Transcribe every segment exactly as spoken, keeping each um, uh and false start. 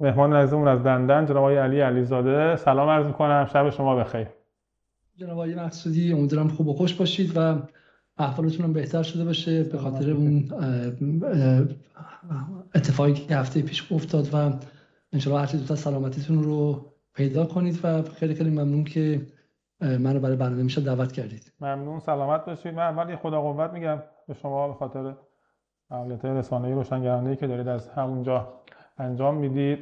مهمان عزیزمون از لندن جناب آقای علی علیزاده، سلام عرض می‌کنم، شب شما بخیر. جناب آقای محمودی، امیدوارم خوب و خوش باشید و احوالتون هم بهتر شده باشه به خاطر اون اتفاقی که هفته پیش افتاد و ان شاءالله هر چیز بهتر، سلامتیتون رو پیدا کنید و خیلی خیلی ممنون که منو برای برنامه میشه دعوت کردید. ممنون، سلامت باشید. من اول یه خدا قوت میگم به شما به خاطر فعالیت رسانه‌ای روشنگرانه‌ای که دارید از همونجا انجام میدید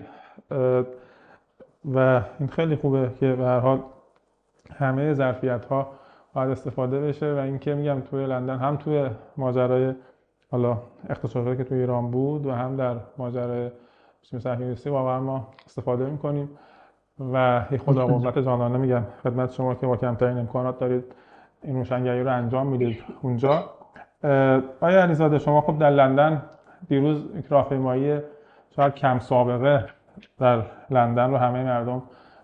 و این خیلی خوبه که به هر حال همه ظرفیت‌ها باید استفاده بشه و اینکه میگم توی لندن هم توی ماجرای حالا اقتصادی که توی ایران بود و هم در ماجرای مسیح واقعا ما استفاده می‌کنیم و یه خدا قوت جانانه میگم خدمت شما که با کمترین امکانات دارید این روشنگری رو انجام میدید اونجا. آیا علیزاده شما خب در لندن دیروز راهپیمایی شاید کم سابقه در لندن رو همه مردم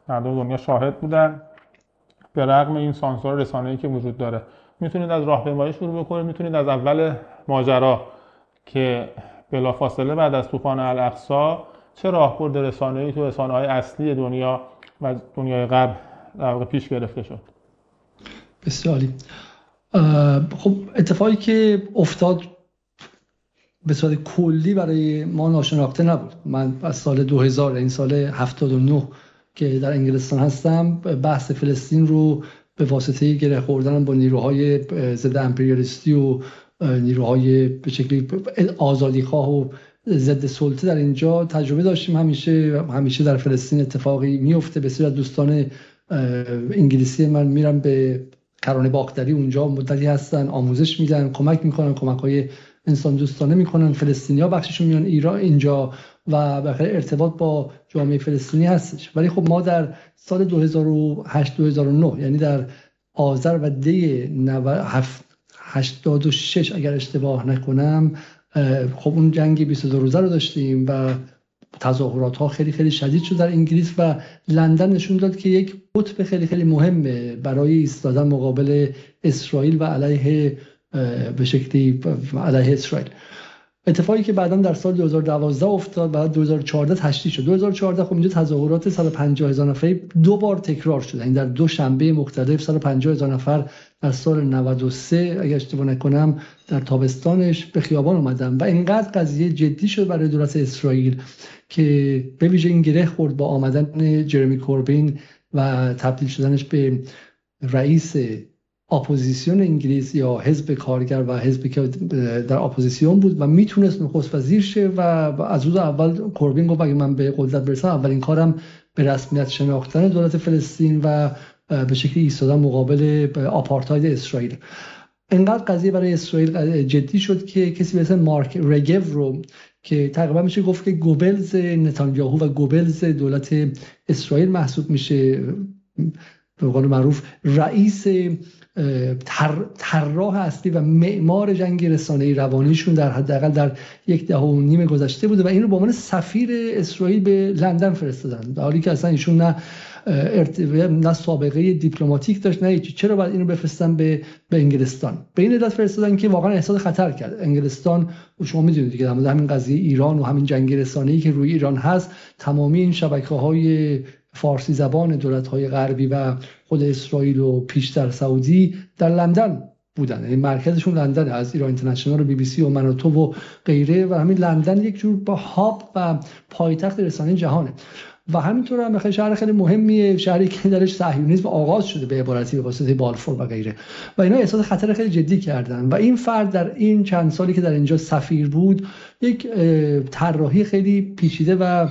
مردم دنیا شاهد بودن به رغم این سانسور رسانه‌ای که وجود داره. میتونید از راهپیمایی شروع بکنید، میتونید از اول ماجرا که بلافاصله بعد از طوفان الاقصی چه راهبرد رسانه‌ای تو رسانه‌های اصلی دنیا و دنیای غرب در واقع پیش گرفته شد. بسیار عالی. خب اتفاقی که افتاد به صورت کلی برای ما ناشناخته نبود. من از سال دو هزار این سال هفتاد و نه که در انگلستان هستم بحث فلسطین رو به واسطه گره خوردن با نیروهای ضد امپریالیستی و نیروهای به شکلی آزادیخواه و ضد سلطه در اینجا تجربه داشتیم. همیشه همیشه در فلسطین اتفاقی میفته. بسیار از دوستان انگلیسی من میرن به کرانه باختری اونجا مدتی هستن، آموزش میدن، کمک میکنن، کمک‌های انسان دوستانه میکنن. فلسطینی‌ها بخششون میان ایران اینجا و به خاطر ارتباط با جامعه فلسطینی هستش. ولی خب ما در سال دو هزار و هشت دو هزار و نه یعنی در آذر و دی هشتاد و شش اگر اشتباه نکنم خب اون جنگ بیست و دو روزه رو داشتیم و تظاهرات ها خیلی خیلی شدید شد در انگلیس و لندن نشون داد که یک قطب خیلی خیلی مهمه برای ایستادن مقابل اسرائیل و علیه به شکلی علیه اسرائیل. اتفاقی که بعداً در سال دو هزار و دوازده افتاد و دو هزار و چهارده تشدید شد. دو هزار و چهارده خب اینجا تظاهرات صد و پنجاه هزار نفری دو بار تکرار شد. این در دو شنبه مختلف صد و پنجاه هزار نفر در سال نود و سه اگر اشتباه نکنم در تابستانش به خیابان اومدن و اینقدر قضیه جدی شد برای دولت اسرائیل که به ویژه این گره خورد با آمدن جرمی کوربین و تبدیل شدنش به رئیس اپوزیسیون انگلیس یا حزب کارگر و حزبی که در اپوزیسیون بود و میتونست نخست وزیر شه و از روز اول کوربین گفت اگه من به قدرت برسم اولین کارم به رسمیت شناختن دولت فلسطین و به شکلی ایستادن مقابل آپارتاید اسرائیل. انقدر قضیه برای اسرائیل جدی شد که کسی به اسم مارک رگو رو که تقریبا میشه گفت که گوبلز نتانیاهو و گوبلز دولت اسرائیل محسوب میشه، به قول معروف رئیس طراح اصلی و معمار جنگ رسانه‌ای روانیشون در حداقل در یک دهه و نیم گذشته بوده و این رو به عنوان سفیر اسرائیل به لندن فرستادن در حالی که اصلا ایشون نه ارت... نه سابقه دیپلماتیک داشت نه هیچ. چرا باید اینو بفرستن به به انگلستان؟ به این علت فرستادن که واقعا احساس خطر کرد انگلستان. شما میدونید دیگه در مورد همین قضیه ایران و همین جنگ رسانه‌ای که روی ایران هست تمامی این شبکه‌های فارسی زبان دولت‌های غربی و خود اسرائیل و پیشتر سعودی در لندن بودن، یعنی مرکزشون لندن، از ایران اینترنشنال و بی بی سی و من و تو و غیره و همین لندن یک جور با هاب و پایتخت رسانه جهانه و همینطور هم خیلی شهر خیلی مهمیه، شهری که درش صهیونیسم آغاز شده به عبارتی به واسطه بالفور و غیره و اینا احساس خطر خیلی جدی کردن و این فرد در این چند سالی که در اینجا سفیر بود یک طراحی خیلی پیچیده و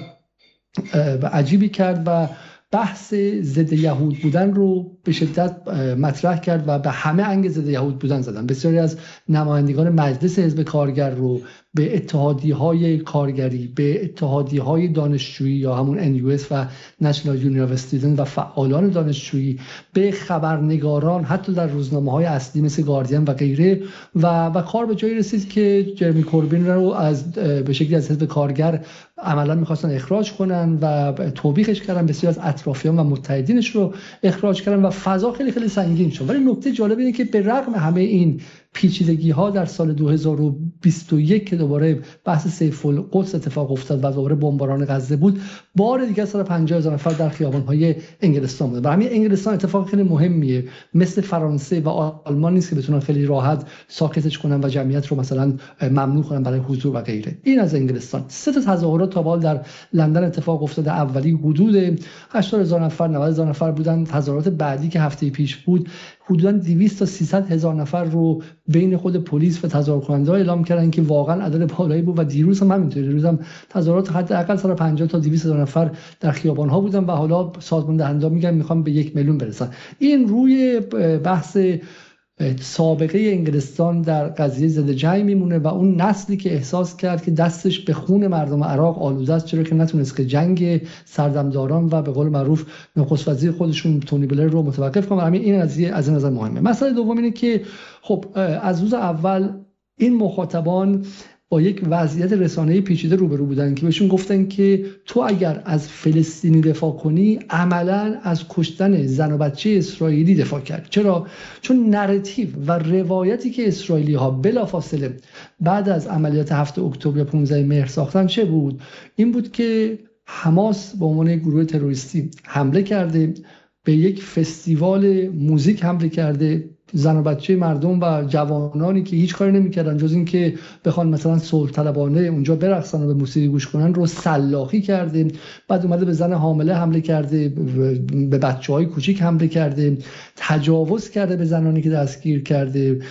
و عجیبی کرد و بحث ضد یهود بودن رو به شدت مطرح کرد و به همه انگ ضد یهود بودن زدن. بسیاری از نمایندگان مجلس حزب کارگر رو به اتحادیه‌های کارگری، به اتحادیه‌های دانشجویی یا همون ان یو اس و National Union of Students و فعالان دانشجویی، به خبرنگاران حتی در روزنامه‌های اصلی مثل گاردین و غیره و و کار به جایی رسید که جرمی کوربین رو از به شکلی از حزب کارگر عملا می‌خواستن اخراج کنن و توبیخش کردن، بسیاری از اطرافیان و متحدینش رو اخراج کردن و فضا خیلی خیلی سنگین شد. ولی نکته جالب اینه که به رغم همه این پیچیدگی ها در سال دو هزار و بیست و یک که دوباره بحث سیف القدس اتفاق افتاد و دوباره بمباران غزه بود، بار دیگه صد و پنجاه هزار نفر در خیابان های انگلستان بود. برای همین انگلستان اتفاق خیلی مهمیه، مثل فرانسه و آلمان نیست که بتونن خیلی راحت ساکتش کنن و جمعیت رو مثلا ممنوع کنن برای حضور و غیره. این از انگلستان. سه تا تظاهرات تا حال در لندن اتفاق افتاده، اولی حدود هشتاد هزار نفر نود هزار نفر بودن. تظاهرات بعدی که هفته پیش بود حدوداً دویست تا سیصد هزار نفر رو بین خود پلیس و تظاهرکننده‌ها اعلام کردن که واقعاً عدد بالایی بود و دیروز هم همینطوری، دیروز هم تظاهرات حداقل صد و پنجاه تا دویست هزار نفر در خیابان‌ها بودن و حالا سازمان دهنده میگن میخوان به یک میلیون برسن. این روی بحث سابقه انگلستان در قضیه زده جای میمونه و اون نسلی که احساس کرد که دستش به خون مردم عراق آلوده است، چرا که نتونست که جنگ سردمداران و به قول معروف نخست وزیر خودشون تونی بلر رو متوقف کنه. همین این قضیه از این نظر مهمه. مسئله دوم اینه که خب از روز اول این مخاطبان با یک وضعیت رسانه‌ای پیچیده روبرو بودن که بهشون گفتن که تو اگر از فلسطینی دفاع کنی عملاً از کشتن زن و بچه اسرائیلی دفاع کرد. چرا؟ چون نراتیو و روایتی که اسرائیلی‌ها بلافاصله بعد از عملیات هفتم اکتبر پانزدهم مهر ساختن چه بود؟ این بود که حماس به عنوان گروه تروریستی حمله کرده، به یک فستیوال موزیک حمله کرده، زن و بچه مردم و جوانانی که هیچ کاری نمی‌کردن جز اینکه بخوان مثلا صلح طلبانه اونجا برقصن و به موسیقی گوش کنن رو سلاخی کرده. بعد اومده به زن حامله حمله کرده، به بچه‌های کوچیک حمله کرده، تجاوز کرده به زنانی که دستگیر کرده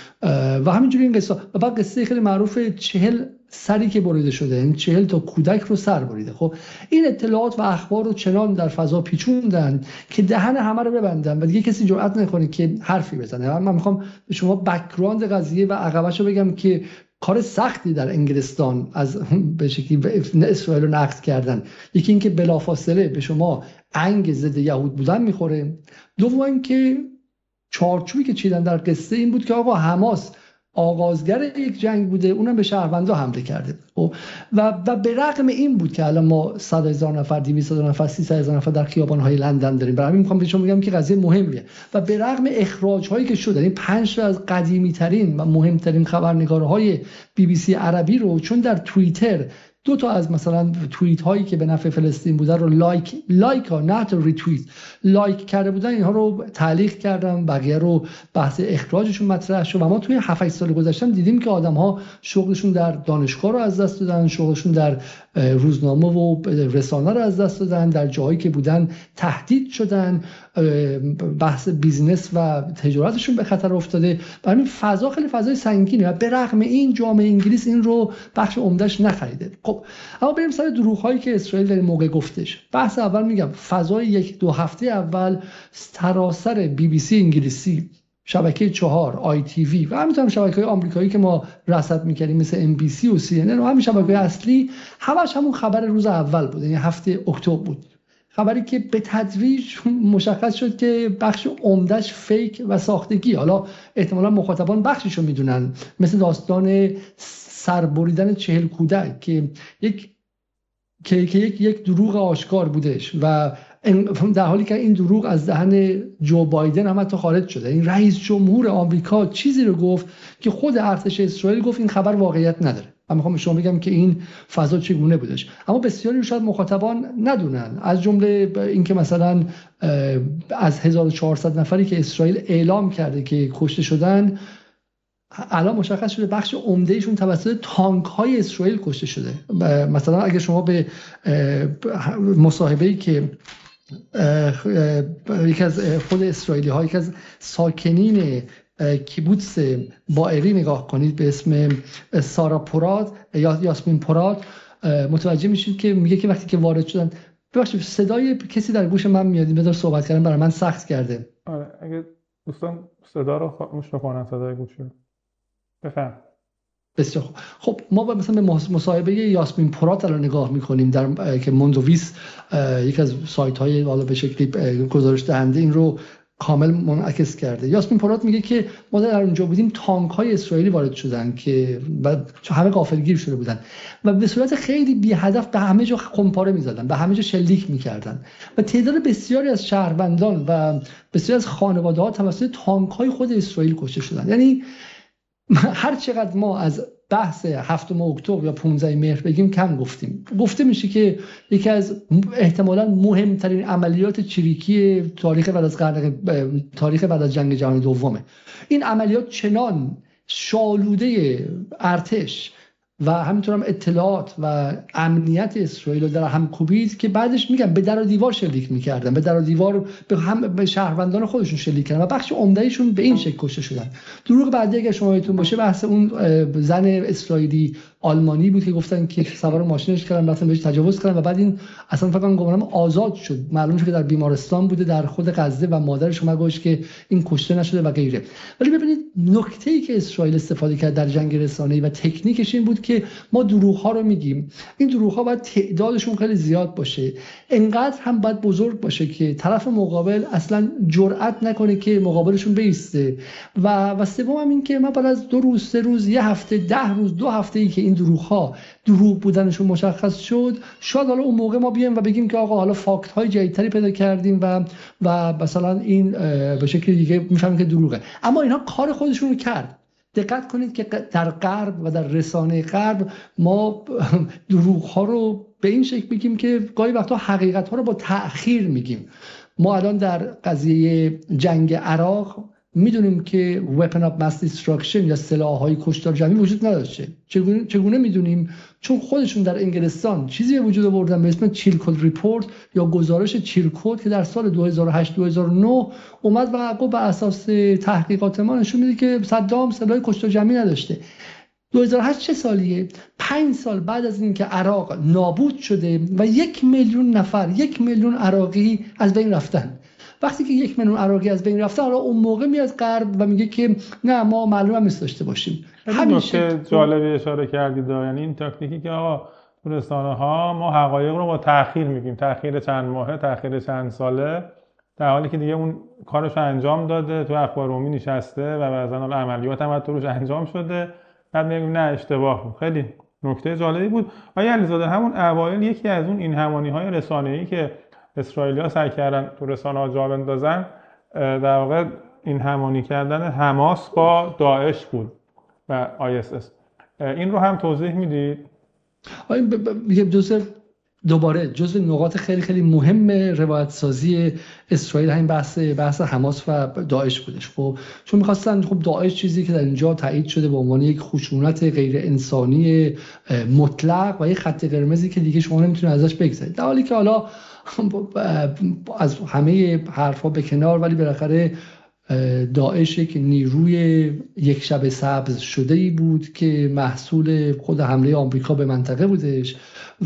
و همینجوری این قصه. و بعد قصه خیلی معروف چهل سری که بریده شده، این چهل تا کودک رو سر بریده. خب این اطلاعات و اخبار رو چنان در فضا پیچوندن که دهن همه رو ببندن و دیگه کسی جرئت نکنه که حرفی بزنه. من میخوام شما بک‌گراند قضیه و عقبه‌شو بگم که کار سختی در انگلستان از به شکلی اسرائیل رو نقد کردن. یکی اینکه بلافاصله به شما انگ ضد یهود بودن میخوره. دوم اینکه چارچوبی که چیدن در قصه این بود که آقا حماس آغازگر یک جنگ بوده، اونم به شهروندها حمله کرده و و به رغم این بود که الان ما صد هزار نفر، دویست هزار نفر، سیصد هزار نفر در خیابان‌های لندن داریم. برای همین می‌خوام بهتون بگم که قضیه مهمه و به رغم اخراج‌هایی که شد، این پنج تا از قدیمی‌ترین و مهم‌ترین خبرنگارهای بی بی سی عربی رو چون در توییتر دو تا از مثلا توییت هایی که به نفع فلسطین بوده رو لایک لایک ها نه تا ریتوییت لایک کرده بودن، اینها رو تعلیق کردن، بقیه رو بحث اخراجشون مطرح شد. و ما توی هفت هشت سال گذشتم دیدیم که آدم ها شغلشون در دانشگاه رو از دست دادن، شغلشون در روزنامه و رسانه رو از دست دادن، در جاهایی که بودن تهدید شدن، بحث بیزنس و تجارتشون به خطر افتاده. برای همین فضا خیلی فضای سنگینه و به رغم این جامعه انگلیس این رو بخش عمده‌اش نخریده. خب اما بریم سر دروغ‌هایی که اسرائیل در این موقع گفتش. بحث اول میگم فضای یک دو هفته اول سراسر بی بی سی انگلیسی، شبکه چهار، آی تی وی و همینطور شبکه‌های آمریکایی که ما رصد می‌کردیم مثل ام بی سی و سی ان ان و همین شبکه‌های اصلی، همش همون خبر روز اول بود، یعنی هفتم اکتبر بود. خبری که به تدریج مشخص شد که بخش عمدهش فیک و ساختگی. حالا احتمالا مخاطبان بخشیشو میدونن، مثل داستان سربریدن چهل کودک که یک که, که یک یک دروغ آشکار بودش و در حالی که این دروغ از دهن جو بایدن هم حتی خارج شده. این رئیس جمهور آمریکا چیزی رو گفت که خود ارتش اسرائیل گفت این خبر واقعیت نداره. من میخوام شما بگم که این فضا چگونه بودش. اما بسیاری شاید مخاطبان ندونن، از جمله اینکه مثلا از هزار و چهارصد نفری که اسرائیل اعلام کرده که کشته شدن، الان مشخص شده بخش عمدهشون توسط تانک‌های اسرائیل کشته شده. مثلا اگه شما به مصاحبه‌ای که یکی از خود اسرائیلی‌ها، یکی از ساکنین کیبوتس بائری نگاه کنید به اسم سارا پراد یا یاسمین پراد، متوجه میشید که میگه که وقتی که وارد شدن، ببخشید صدای کسی در گوش من میاد، بذار صحبت کردن برای من سخت کرده. آره اگه دوستان صدا رو خاموش کنن، صدای گوشی رو بفهم. بسیار خوب. خب ما مثلا به مصاحبه یاسمین پراد الان نگاه میکنیم در که موندویس، یک از سایت‌های والا به شکلی گزارش دهنده، این رو کامل منعکس کرده. یاسمین پراد میگه که ما در اونجا بودیم، تانک‌های اسرائیلی وارد شدن که همه غافلگیر شده بودن و به صورت خیلی بی هدف به همه جا خمپاره می‌زدن، به همه جا شلیک می‌کردن و تعداد بسیاری از شهروندان و بسیاری از خانواده‌ها توسط تانک‌های خود اسرائیل کشته شدن. یعنی هر چقدر ما از بحث هفتم اکتبر یا پانزدهم مهر بگیم کم گفتیم. گفته میشه که یکی از احتمالاً مهمترین عملیات چریکی تاریخ بعد از قرن تاریخ بعد از جنگ جهانی دومه. این عملیات چنان شالوده ارتش و همینطور هم اطلاعات و امنیت اسرائیل رو در هم کوبید که بعدش میگن به در و دیوار شلیک میکردن، به در و دیوار به هم به شهروندان خودشون شلیک کردن و بخش عمده‌ایشون به این شکل کشته شدن. دروغ بعدی اگه شما یادتون باشه بحث اون زن اسرائیلی آلمانی بود که گفتن که سوار ماشینش کردن رفتن بهش تجاوز کردن و بعد این اصلا فقط گمانم آزاد شد، معلوم شد که در بیمارستان بوده در خود غزه و مادرش هم گفت که این کشته نشده و غیره. ولی ببینید نکته‌ای که اسرائیل استفاده کرد در جنگ رسانه‌ای و تکنیکش این بود که ما دروغ‌ها رو میگیم، این دروغ‌ها باید تعدادشون خیلی زیاد باشه، انقدر هم باید بزرگ باشه که طرف مقابل اصلا جرئت نکنه که مقابلشون بیسته و و سوم این که ما بعد از دو روز سه روز یه هفته ده روز دو هفته‌ای که این دروغ‌ها دروغ بودنشون مشخص شد، شاید حالا اون موقع ما بیایم و بگیم که آقا حالا فاکت‌های جدیدتری پیدا کردیم و و مثلا این به شکل دیگه می‌فهمیم که دروغه. اما اینا کار خودشون رو کرد. دقت کنید که در غرب و در رسانه غرب ما دروغ‌ها رو به این شکل میگیم که گاهی وقتا حقیقت‌ها رو با تأخیر میگیم. ما الان در قضیه جنگ عراق میدونیم که weapon of mass destruction یا سلاح‌های کشتار جمعی وجود نداشته. چگونه چگونه میدونیم؟ چون خودشون در انگلستان چیزی به وجود آوردن به اسم چیلکولد ریپورت یا گزارش چیلکولد که در سال دو هزار و هشت دو هزار و نه اومد و عقب بر اساس تحقیقات ما نشون میده که صدام سلاح کشتار جمعی نداشته. دو هزار و هشت چه سالیه؟ پنج سال بعد از اینکه عراق نابود شده و یک میلیون نفر، یک میلیون عراقی از بین رفتن. وقتی که یک میلیون عراقی از بین رفته، حالا اون موقع میاد غرب و میگه که نه ما معلومه نیست داشته باشیم. همیشه جالبه اشاره کردید، یعنی این تاکتیکی که آقا تو رسانه‌ها ما حقایق رو با تأخیر میگیم، تأخیر چند ماهه، تأخیر چند ساله، در حالی که دیگه اون کارش رو انجام داده، تو اخبار عمومی نشسته و بعضا حالا عملیات هم تو روش انجام شده، بعد میگیم نه اشتباه بود. خیلی نکته جالبی بود. آقای علیزاده همون اوایل یکی از اون این همانی‌های رسانه‌ای که اسرائیلی‌ها سعی کردن تو رسانه‌ها جا بندازن، در واقع این همانی کردن حماس با داعش بود و آی اس اس. این رو هم توضیح میدید؟ این جزء دوباره جزء نقاط خیلی خیلی مهم روایت سازی اسرائیل همین بحث بحث حماس و داعش بودش. خب چون می‌خواستن خب داعش چیزی که در اینجا تایید شده به عنوان یک خشونت غیر انسانی مطلق و یک خط قرمزی که دیگه شما نمیتونید ازش بگذرید، در حالی که حالا از همه حرفا به کنار، ولی بالاخره داعش یک نیروی یک شب سبز شده‌ای بود که محصول خود حمله آمریکا به منطقه بودش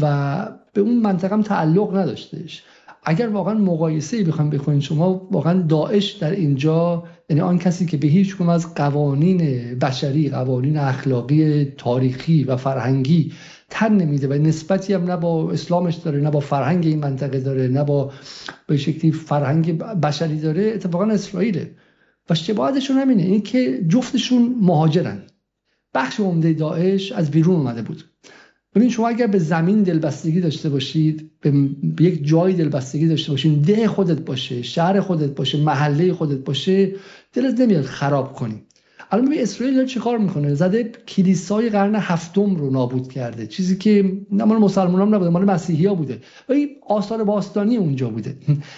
و به اون منطقه هم تعلق نداشتش. اگر واقعا مقایسه‌ای بخوام بکنید شما واقعا داعش در اینجا، یعنی آن کسی که به هیچ کدوم از قوانین بشری، قوانین اخلاقی، تاریخی و فرهنگی تن نمیده و نسبتی هم نه با اسلامش داره، نه با فرهنگ این منطقه داره، نه با به شکلی فرهنگ بشری داره، اتفاقا اسرائیله و شباهتشون همینه، این که جفتشون مهاجرن. بخش عمده داعش از بیرون اومده بود. ببین شما اگر به زمین دلبستگی داشته باشید، به یک جای دلبستگی داشته باشید، ده خودت باشه، شهر خودت باشه، محله خودت باشه، دلت نمیاد خراب کنی. الان ببین اسرائیل داره چه کار میکنه؟ زده کلیسای قرن هفتم رو نابود کرده، چیزی که مال مسلمانان هم نبوده، مال مسیحی‌ها بوده و این آثار باستانی اونجا بوده.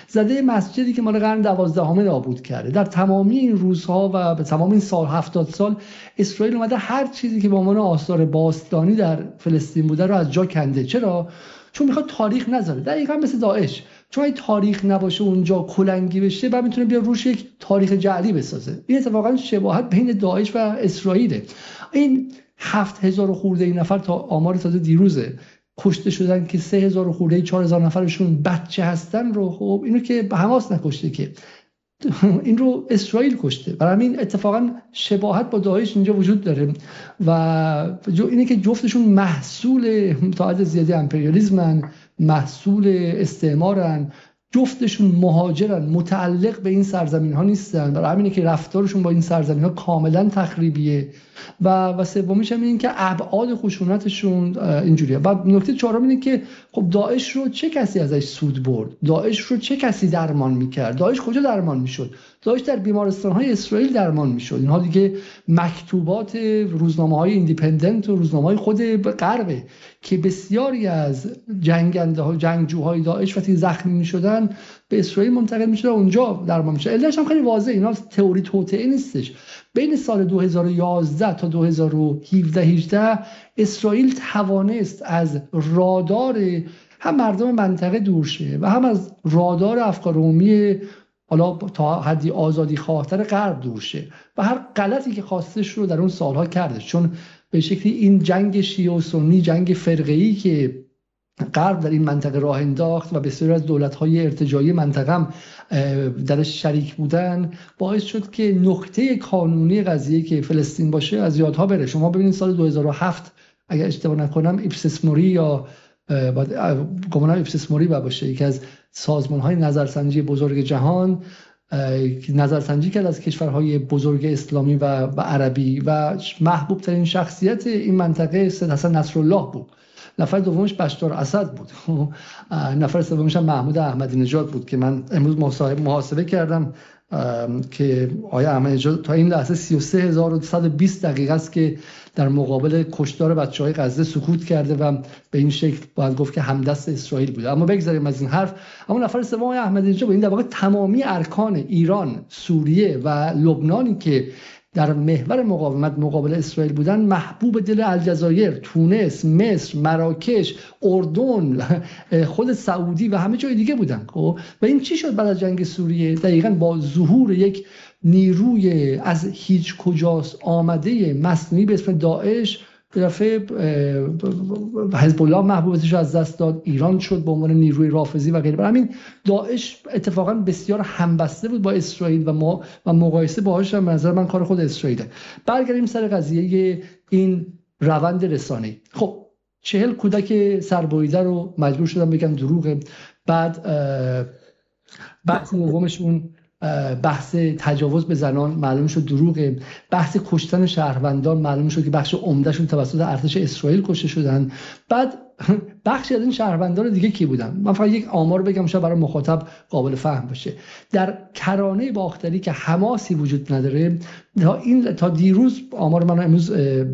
زده مسجدی که مال قرن دوازدهم نابود کرده. در تمامی این روزها و به تمام این سال هفتاد سال اسرائیل اومده هر چیزی که به عنوان آثار باستانی در فلسطین بوده رو از جا کنده. چرا؟ چون میخواد تاریخ نذاره. دقیقاً مثل داعش. چون تاریخ نباشه اونجا کلنگی بشه، بعد میتونه بیا روش یک تاریخ جعلی بسازه. این اتفاقا شباهت بین داعش و اسرائیله. این هفت هزار خورده نفر تا آمار تازه دیروزه کشته شدن که سه هزار خورده چهار هزار نفرشون بچه هستن رو. خب اینو که حماس نکشته که این رو اسرائیل کشته. برای همین اتفاقا شباهت با داعش اینجا وجود داره و اینه که جفتشون محصول تا حد زیادی امپریالیسمن، محصول استعمارن، جفتشون مهاجرن، متعلق به این سرزمین ها نیستن، برای همینه که رفتارشون با این سرزمین ها کاملا تخریبیه و و سومیش هم اینه که ابعاد خشونتشون اینجوریه. و نکته چهارم اینه که خب داعش رو چه کسی ازش سود برد؟ داعش رو چه کسی درمان میکرد؟ داعش کجا درمان میشد؟ داعش در بیمارستان‌های اسرائیل درمان میشد. اینها دیگه مکتوبات روزنامه‌های ایندیپندنت و روزنامه‌های خود غربه که بسیاری از جنگنده‌ها، جنگجوهای داعش وقتی زخمی می‌شدن به اسرائیل منتقل می‌شد، اونجا درمان می‌شد. علتش هم خیلی واضحه، اینا تئوری توطئه نیستش. بین سال دو هزار و یازده تا دو هزار و هفده هجده اسرائیل توانست از رادار هم مردم منطقه دور شه و هم از رادار افکار عمومی حالا تا حدی آزادی خواهتر غرب دور شه و هر غلطی که خواستش رو در اون سالها کرده، چون به شکلی این جنگ شیعه و سنی، جنگ فرقه‌ای که غرب در این منطقه راه انداخت و بسیاری از دولت‌های ارتجاعی منطقه هم درش شریک بودن، باعث شد که نقطه کانونی قضیه که فلسطین باشه از یادها بره. شما ببینید سال دو هزار و هفت اگر اشتباه نکنم ایپسیس موری یا گمانم ایپسیس موری باشه، یکی از سازمان‌های نظرسنجی بزرگ جهان نظرسنجی کرد از کشورهای بزرگ اسلامی و, و عربی و محبوب ترین شخصیت این منطقه سید حسن نصرالله بود، نفر دومش بشار اسد بود، نفر سومش هم محمود احمدی نژاد بود که من امروز محاسبه کردم که آیا احمدی نژاد تا این لحظه سی و سه هزار و صد و بیست دقیقه است که در مقابل کشتار بچهای غزه سکوت کرده و به این شکل باید گفت که همدست اسرائیل بوده. اما بگذاریم از این حرف. اما نفر سوم احمدی نژاد بود. این در واقع تمامی ارکان ایران، سوریه و لبنانی که در محور مقاومت مقابل اسرائیل بودن محبوب دل الجزایر، تونس، مصر، مراکش، اردن، خود سعودی و همه جای دیگه بودن. و این چی شد بعد از جنگ سوریه؟ دقیقاً با ظهور یک نیروی از هیچ کجاست آمده مصنوعی به اسم داعش، طرفه حزب الله محبوبیتش رو از دست داد، ایران شد به عنوان نیروی رافضی و غیره. همین داعش اتفاقا بسیار همبسته بود با اسرائیل و ما و مقایسه باهاش هم نظر من کار خود اسرائیله. برگردیم سر قضیه این روند رسانه‌ای. خب چهل کودک سربریده رو مجبور شدم بگم دروغه. بعد بحث دومشون بحث تجاوز به زنان معلوم شد دروغه. بحث کشتن شهروندان معلوم شد که بخش عمدهشون توسط ارتش اسرائیل کشته شدن. بعد بخشی از این شهروندان دیگه کی بودن؟ من فقط یک آمار بگم شاید برای مخاطب قابل فهم باشه. در کرانه باختری که حماسی وجود نداره، تا این تا دیروز آمار من امروز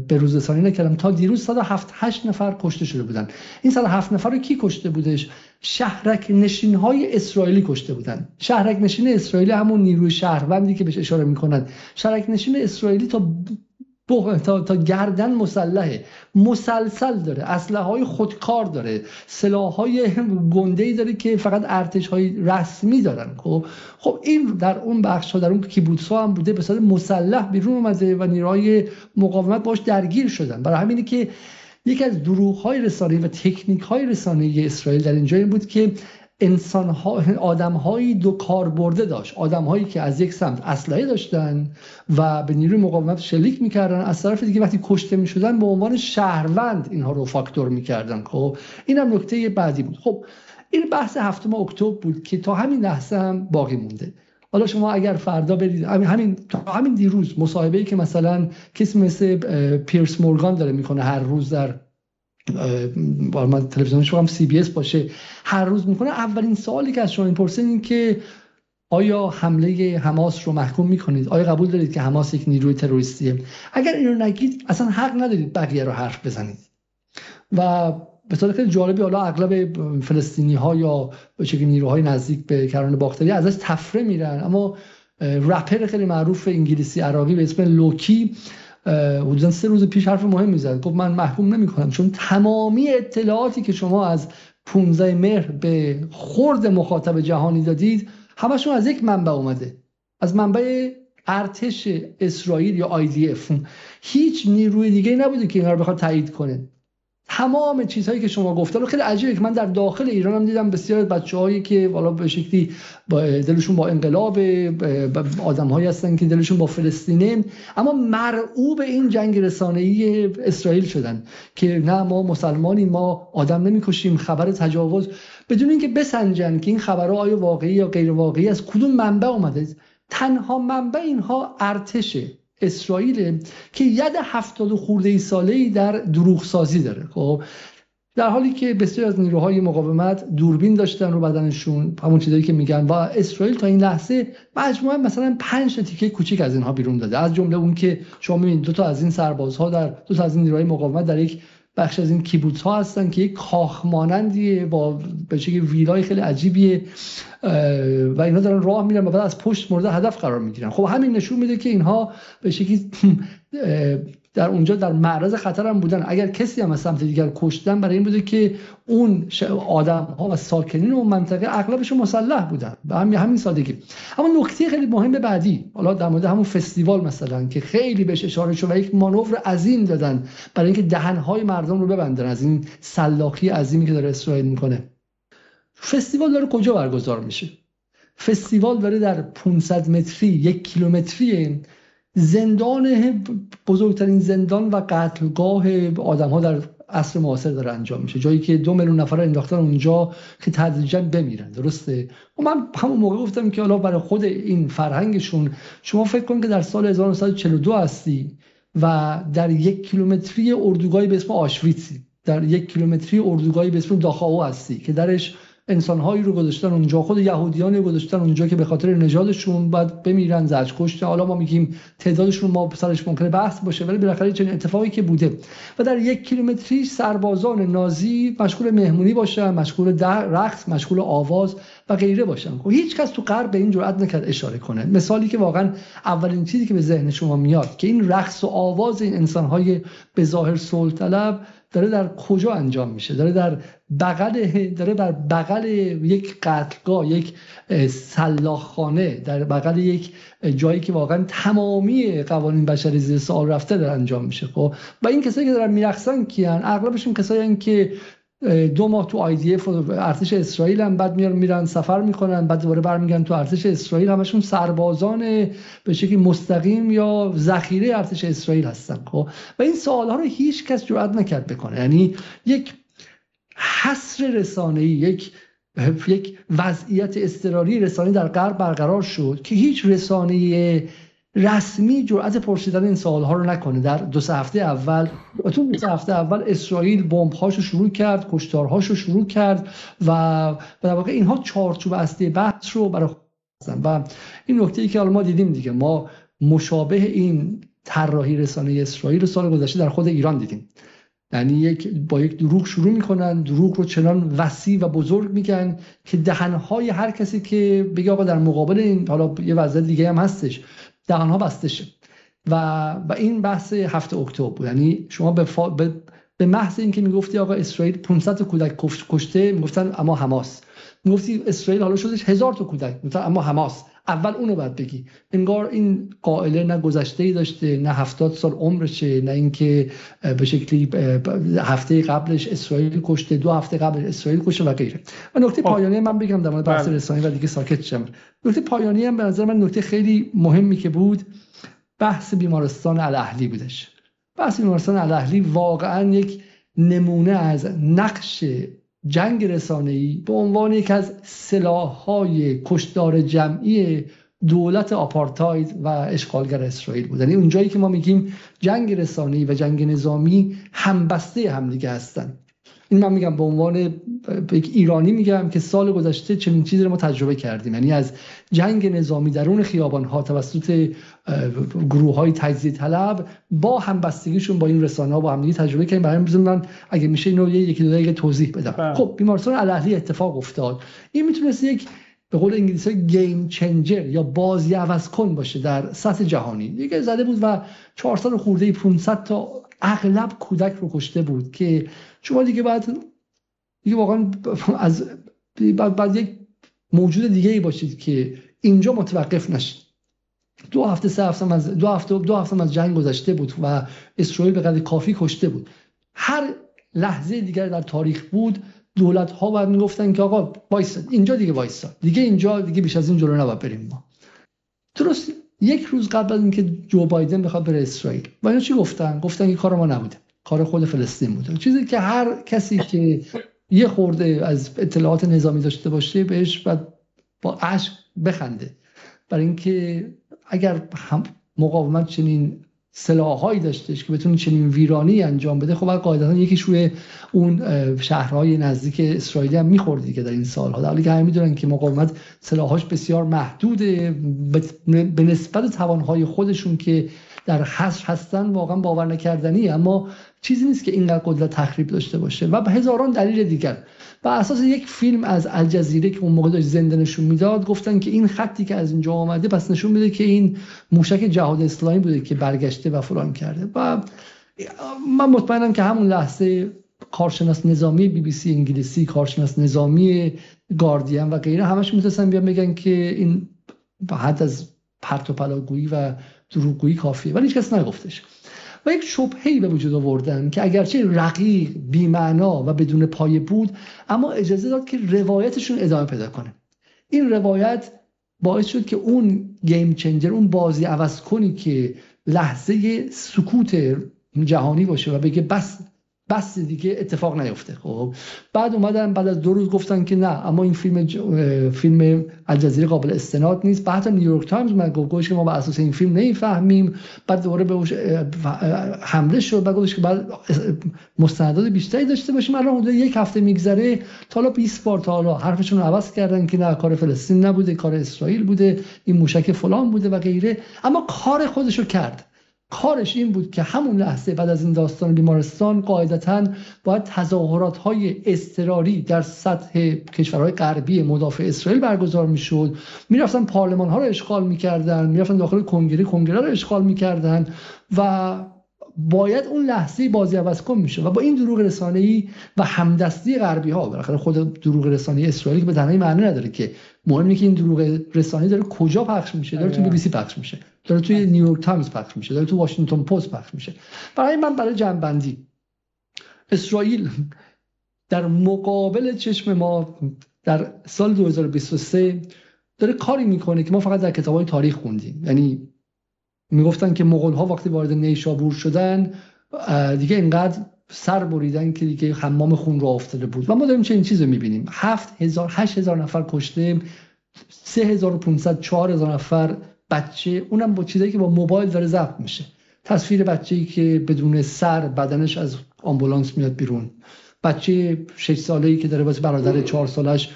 به روز رسانی نکردم، تا دیروز صد و هفت هشت نفر کشته شده بودن. این صد و هفت نفر رو کی کشته بودش؟ شهرک نشین‌های اسرائیلی کشته بودن. شهرک نشین اسرائیلی همون نیروی شهروندی که بهش اشاره می‌کنند. شهرک نشین اسرائیلی تا تا, تا گردن مسلحه، مسلسل داره، اسلحه‌های خودکار داره، سلاح‌های گنده‌ای داره که فقط ارتش‌های رسمی دارن. خب این در اون بخش‌ها، در اون کیبوتس‌ها هم بوده، به صورت مسلح بیرون اومده و نیروهای مقاومت باش درگیر شدن. برای همینه که یکی از دروغ‌های رسانه‌ای و تکنیک‌های رسانه‌ای اسرائیل در اینجا این بود که انسان‌ها، آدم‌هایی دو کاربرده داشت، آدم‌هایی که از یک سمت اسلحه داشتن و به نیروی مقاومت شلیک می‌کردن، از طرف دیگه وقتی کشته می‌شدن به عنوان شهروند اینها رو فاکتور می‌کردن. خب این هم نکته بعدی بود. خب این بحث هفتم اکتبر بود که تا همین لحظه هم باقی مونده. حالا شما اگر فردا برید همین تا همین دیروز مصاحبه‌ای که مثلا کسی مثل پیرس مورگان داره می‌کنه هر روز در با من تلویزیونش هم سی بی اس باشه هر روز میکنه، اولین سوالی که از شما میپرسن این که آیا حمله حماس رو محکوم میکنید؟ آیا قبول دارید که حماس یک نیروی تروریستیه؟ اگر اینو نگید اصلا حق ندارید بقیه رو حرف بزنید. و به طور خیلی جالبی حالا اغلب فلسطینی‌ها یا چه نیروهای نزدیک به کرانه باختری ازش تفره میرن، اما رپر خیلی معروف انگلیسی عراقی به اسم لوکی حدودا سه روز پیش حرف مهم میزد، گفت من محکوم نمی کنم چون تمامی اطلاعاتی که شما از پانزده مهر به خرد مخاطب جهانی دادید همشون از یک منبع اومده، از منبع ارتش اسرائیل یا آی دی اف. هیچ نیروی دیگه نبوده که اینا رو بخواد تایید کنه. تمام چیزهایی که شما گفتن خیلی عجیبه که من در داخل ایران هم دیدم بسیار بچه‌هایی که والا به شکلی دلشون با انقلاب، آدم‌هایی هستن که دلشون با فلسطینه اما مرعوب این جنگ رسانه‌ای اسرائیل شدن که نه ما مسلمانیم، ما آدم نمی‌کشیم، خبر تجاوز. بدون اینکه بسنجن که این خبرها آیا واقعی یا غیر واقعی از کدوم منبع اومده. تنها منبع اینها ارتش اسرائیل که ید هفتاد خورده ساله‌ای در دروغ سازی داره. خب در حالی که بسیاری از نیروهای مقاومت دوربین داشتن رو بدنشون، همون چیزایی که میگن، و اسرائیل تا این لحظه مجموعاً مثلا پنج تا تیکه کوچیک از اینها بیرون داده، از جمله اون که شما می‌بینید دو تا از این سربازها در دو تا از این نیروهای مقاومت در یک بخش از این کیبوتس ها هستن که یک کاخ مانندیه با به شکلی ویلای خیلی عجیبیه و اینا دارن راه میرن و بعد از پشت مورد هدف قرار میگیرن. خب همین نشون میده که اینها به شکلی در اونجا در معرض خطر هم بودن. اگر کسی هم از سمت دیگر کشتن، برای این بوده که اون آدم ها و ساکنین اون منطقه اغلبشون مسلح بودن و هم همین سادگی. اما نکته خیلی مهم بعدی، حالا در مورد همون فستیوال مثلا که خیلی بهش اشاره شد و یک مانور عظیم دادن برای اینکه دهن‌های مردم رو ببندن از این سلاخی عظیمی که داره اسرائیل میکنه. فستیوال داره کجا برگزار میشه؟ فستیوال داره در پانصد متری، یک کیلومتری زندان، بزرگترین زندان و قتلگاه آدم‌ها در عصر معاصر داره انجام میشه، جایی که دو میلیون نفر انداختن اونجا که تدریجاً بمیرن. درسته؟ و من همون موقع گفتم که حالا برای خود این فرهنگشون، شما فکر کن که در سال هزار و نهصد و چهل و دو هستی و در یک کیلومتری اردوگاهی به اسم آشویتسی، در یک کیلومتری اردوگاهی به اسم داخاو هستی که درش انسان‌هایی رو گذاشتن اونجا، خود یهودیان رو گذاشتن اونجا که به خاطر نژادشون بعد بمیرن، زجرکشته. حالا ما میگیم تعدادشون ما سرش ممکنه بحث باشه، ولی بالاخره چنین اتفاقی که بوده. و در یک کیلومتری سربازان نازی مشغول مهمونی باشن، مشغول رقص، مشغول آواز و غیره باشن. خب هیچ کس تو غرب به این جرئت نکرد اشاره کنه. مثالی که واقعا اولین چیزی که به ذهن شما میاد که این رقص و آواز این انسان‌های به ظاهر صلح‌طلب داره در کجا انجام میشه؟ داره در بغل داره بر بغل یک قتلگاه، یک سلاخخانه، در بغل یک جایی که واقعا تمامی قوانین بشری زیر سوال رفته داره انجام میشه. خب و این کسایی که دارن میرقصن کیان؟ اغلبشون کسایی ان که دو ماه تو آی دی اف ارتش اسرائیل هم بعد میان میرن سفر میکنن، بعد دوباره برمیگردن تو ارتش اسرائیل. همشون سربازان به شکلی مستقیم یا ذخیره ارتش اسرائیل هستن. خب و این سوال‌ها رو هیچ کس جرئت نکرد بکنه. یعنی یک حصر رسانه‌ای، یک یک وضعیت اضطراری رسانه‌ای در غرب برقرار شد که هیچ رسانه‌ای رسمی جرأت پرسیدن این سوال‌ها رو نکنه. در دو سه هفته اول تو دو سه هفته اول اسرائیل بمب‌هاشو شروع کرد، کشتارهاشو شروع کرد و در واقع اینها چارچوب اصلی بحث رو برای خودشون و این نکته‌ای که حالا ما دیدیم دیگه، ما مشابه این طراحی رسانه‌ای اسرائیل رو سال گذشته در خود ایران دیدیم. یعنی یک با یک دروغ شروع میکنن، دروغ رو چنان وسیع و بزرگ میگن که دهن‌های هر کسی که بگه آقا در مقابل این، حالا یه وضعیت دیگه هم هستش، دهانها بسته شد. و و این بحث هفت اکتبر، یعنی شما به فا... به, به محض اینکه میگفتی آقا اسرائیل پانصد کودک کشته، میگفتن اما حماس. میگفتی اسرائیل حالا شدش هزار تا کودک، میگفتن اما حماس. اول اونو بعد بگی. انگار این قائله نه گذشته‌ای داشته، نه هفتاد سال عمرشه، نه اینکه به شکلی هفته قبلش اسرائیل کشته، دو هفته قبل اسرائیل کشته و غیره. و نکته پایانی من بگم در مورد بحث رسانه‌ای و دیگه ساکت شم. نکته پایانی هم به نظر من نکته خیلی مهمی که بود، بحث بیمارستان الاهلی بودش. بحث بیمارستان الاهلی واقعا یک نمونه از نقش جنگ رسانه‌ای به عنوان یک از سلاح‌های کشتار جمعی دولت آپارتاید و اشغالگر اسرائیل بود. یعنی اون جایی که ما میگیم جنگ رسانه‌ای و جنگ نظامی همبسته همدیگه هستن. این من میگم به عنوان یک ایرانی میگم که سال گذشته چنین چیزی رو ما تجربه کردیم. یعنی از جنگ نظامی درون خیابان‌ها توسط گروه‌های تجزیه طلب با همبستگیشون با این رسانه‌ها با همدیگه تجربه کردیم. برای همین من اگه میشه اینو یکی دو دقیقه توضیح بدم. بهم. خب بیمارستان الاهلی اتفاق افتاد. این میتونست یک به قول انگلیسی‌ها گیم چنجر یا بازی عوض کن باشه در سطح جهانی. دیگه زده بود و چهارصد خورده پانصد تا اغلب کودک رو کشته بود که شما دیگه بعد دیگه واقعا از بعد, بعد یک موجود دیگه ای باشید که اینجا متوقف نشید. دو هفته سه هفته از دو هفته دو هفته از جنگ گذشته بود و اسرائیل به قدر کافی کشته بود. هر لحظه دیگر در تاریخ بود. دولت ها بعد میگفتن که آقا وایسا اینجا دیگه وایسا دیگه اینجا دیگه بیش از این جلو نباید بریم ما. درست یک روز قبل از اینکه جو بایدن بخواد بره اسرائیل و اینا چی گفتن؟ گفتن که کار ما نبوده، کار خود فلسطین بوده. چیزی که هر کسی که یه خورده از اطلاعات نظامی داشته باشه بهش و با عشق بخنده، برای اینکه اگر مقاومت چنین سلاح‌هایی داشتش که بتونه چنین ویرانی انجام بده، خب قاعدتا یکیش روی اون شهرهای نزدیک اسرائیل هم می‌خورد دیگه در این سال‌ها، در حالی که همه می‌دونن که مقاومت سلاح‌هاش بسیار محدوده به نسبت توان‌های خودشون که در حصر هستن، واقعا باور نکردنی، اما چیزی نیست که اینقدر قدرت تخریب داشته باشه و به هزاران دلیل دیگر. بر اساس یک فیلم از الجزیره که اون موقع داشت زنده نشون میداد، گفتن که این خطی که از اینجا آمده پس نشون میده که این موشک جهاد اسلامی بوده که برگشته و فلان کرده. و من مطمئنم که همون لحظه کارشناس نظامی بی بی سی انگلیسی، کارشناس نظامی گاردین و غیره همش میتونستن بیان بگن که این حد از پرت و پلاگویی و دروغگویی کافیه، ولی هیچ کس نگفتش و یک شبهه‌ای به وجود آوردن که اگرچه رقیق، بی‌معنا و بدون پایه بود، اما اجازه داد که روایتشون ادامه پیدا کنه. این روایت باعث شد که اون گیم چنجر، اون بازی عوض کنی که لحظه سکوت جهانی باشه و بگه بس بس دیگه، اتفاق نیفته. خب بعد اومدن بعد از دو روز گفتن که نه، اما این فیلم ج... فیلم الجزیره قابل استناد نیست. بعد حتی نیویورک تایمز من گفتش که ما بر اساس این فیلم نمیفهمیم. بعد دوباره بهش حمله شد و گفتش که بعد مستندات بیشتری داشته باشیم. الان حدود یک هفته میگذره، تا حالا بیست بار تا حالا حرفشون رو عوض کردن که نه، کار فلسطین نبوده، کار اسرائیل بوده، این موشک فلان بوده و غیره، اما کار خودش رو کرد. کارش این بود که همون لحظه بعد از این داستان بیمارستان قاعدتاً باید تظاهرات‌های اضطراری در سطح کشورهای غربی مدافع اسرائیل برگزار می‌شد. می‌رفتن پارلمان‌ها رو اشغال می‌کردن، می‌رفتن داخل کنگره کنگره رو اشغال می‌کردن و باید اون لحظه بازی عوض کن میشه و با این دروغ رسانه‌ای و همدستی غربی‌ها. بالاخره خود دروغ رسانه‌ای اسرائیلی که به تنهایی معنی نداره، که مهم اینه که این دروغ رسانه‌ای داره کجا پخش میشه. داره تو بی بی سی پخش میشه، داره توی نیویورک تایمز پخش میشه، داره تو واشنگتن پست پخش میشه. برای من برای جنببندی اسرائیل در مقابل چشم ما در سال دو هزار و بیست و سه داره کاری میکنه که ما فقط در کتاب‌های تاریخ خوندیم. یعنی میگفتن که مغول‌ها وقتی وارد نیشابور شدن دیگه اینقدر سر بریدن که دیگه حمام خون راه افتاده بود و ما داریم چه این چیزو می‌بینیم. هفت هزار هشت هزار نفر کشته، سه هزار و پانصد چهار هزار نفر بچه، اونم با چیزایی که با موبایل داره ضبط میشه. تصویر بچه‌ای که بدون سر بدنش از آمبولانس میاد بیرون، بچه شش ساله‌ای که داره واسه برادر چهار سالش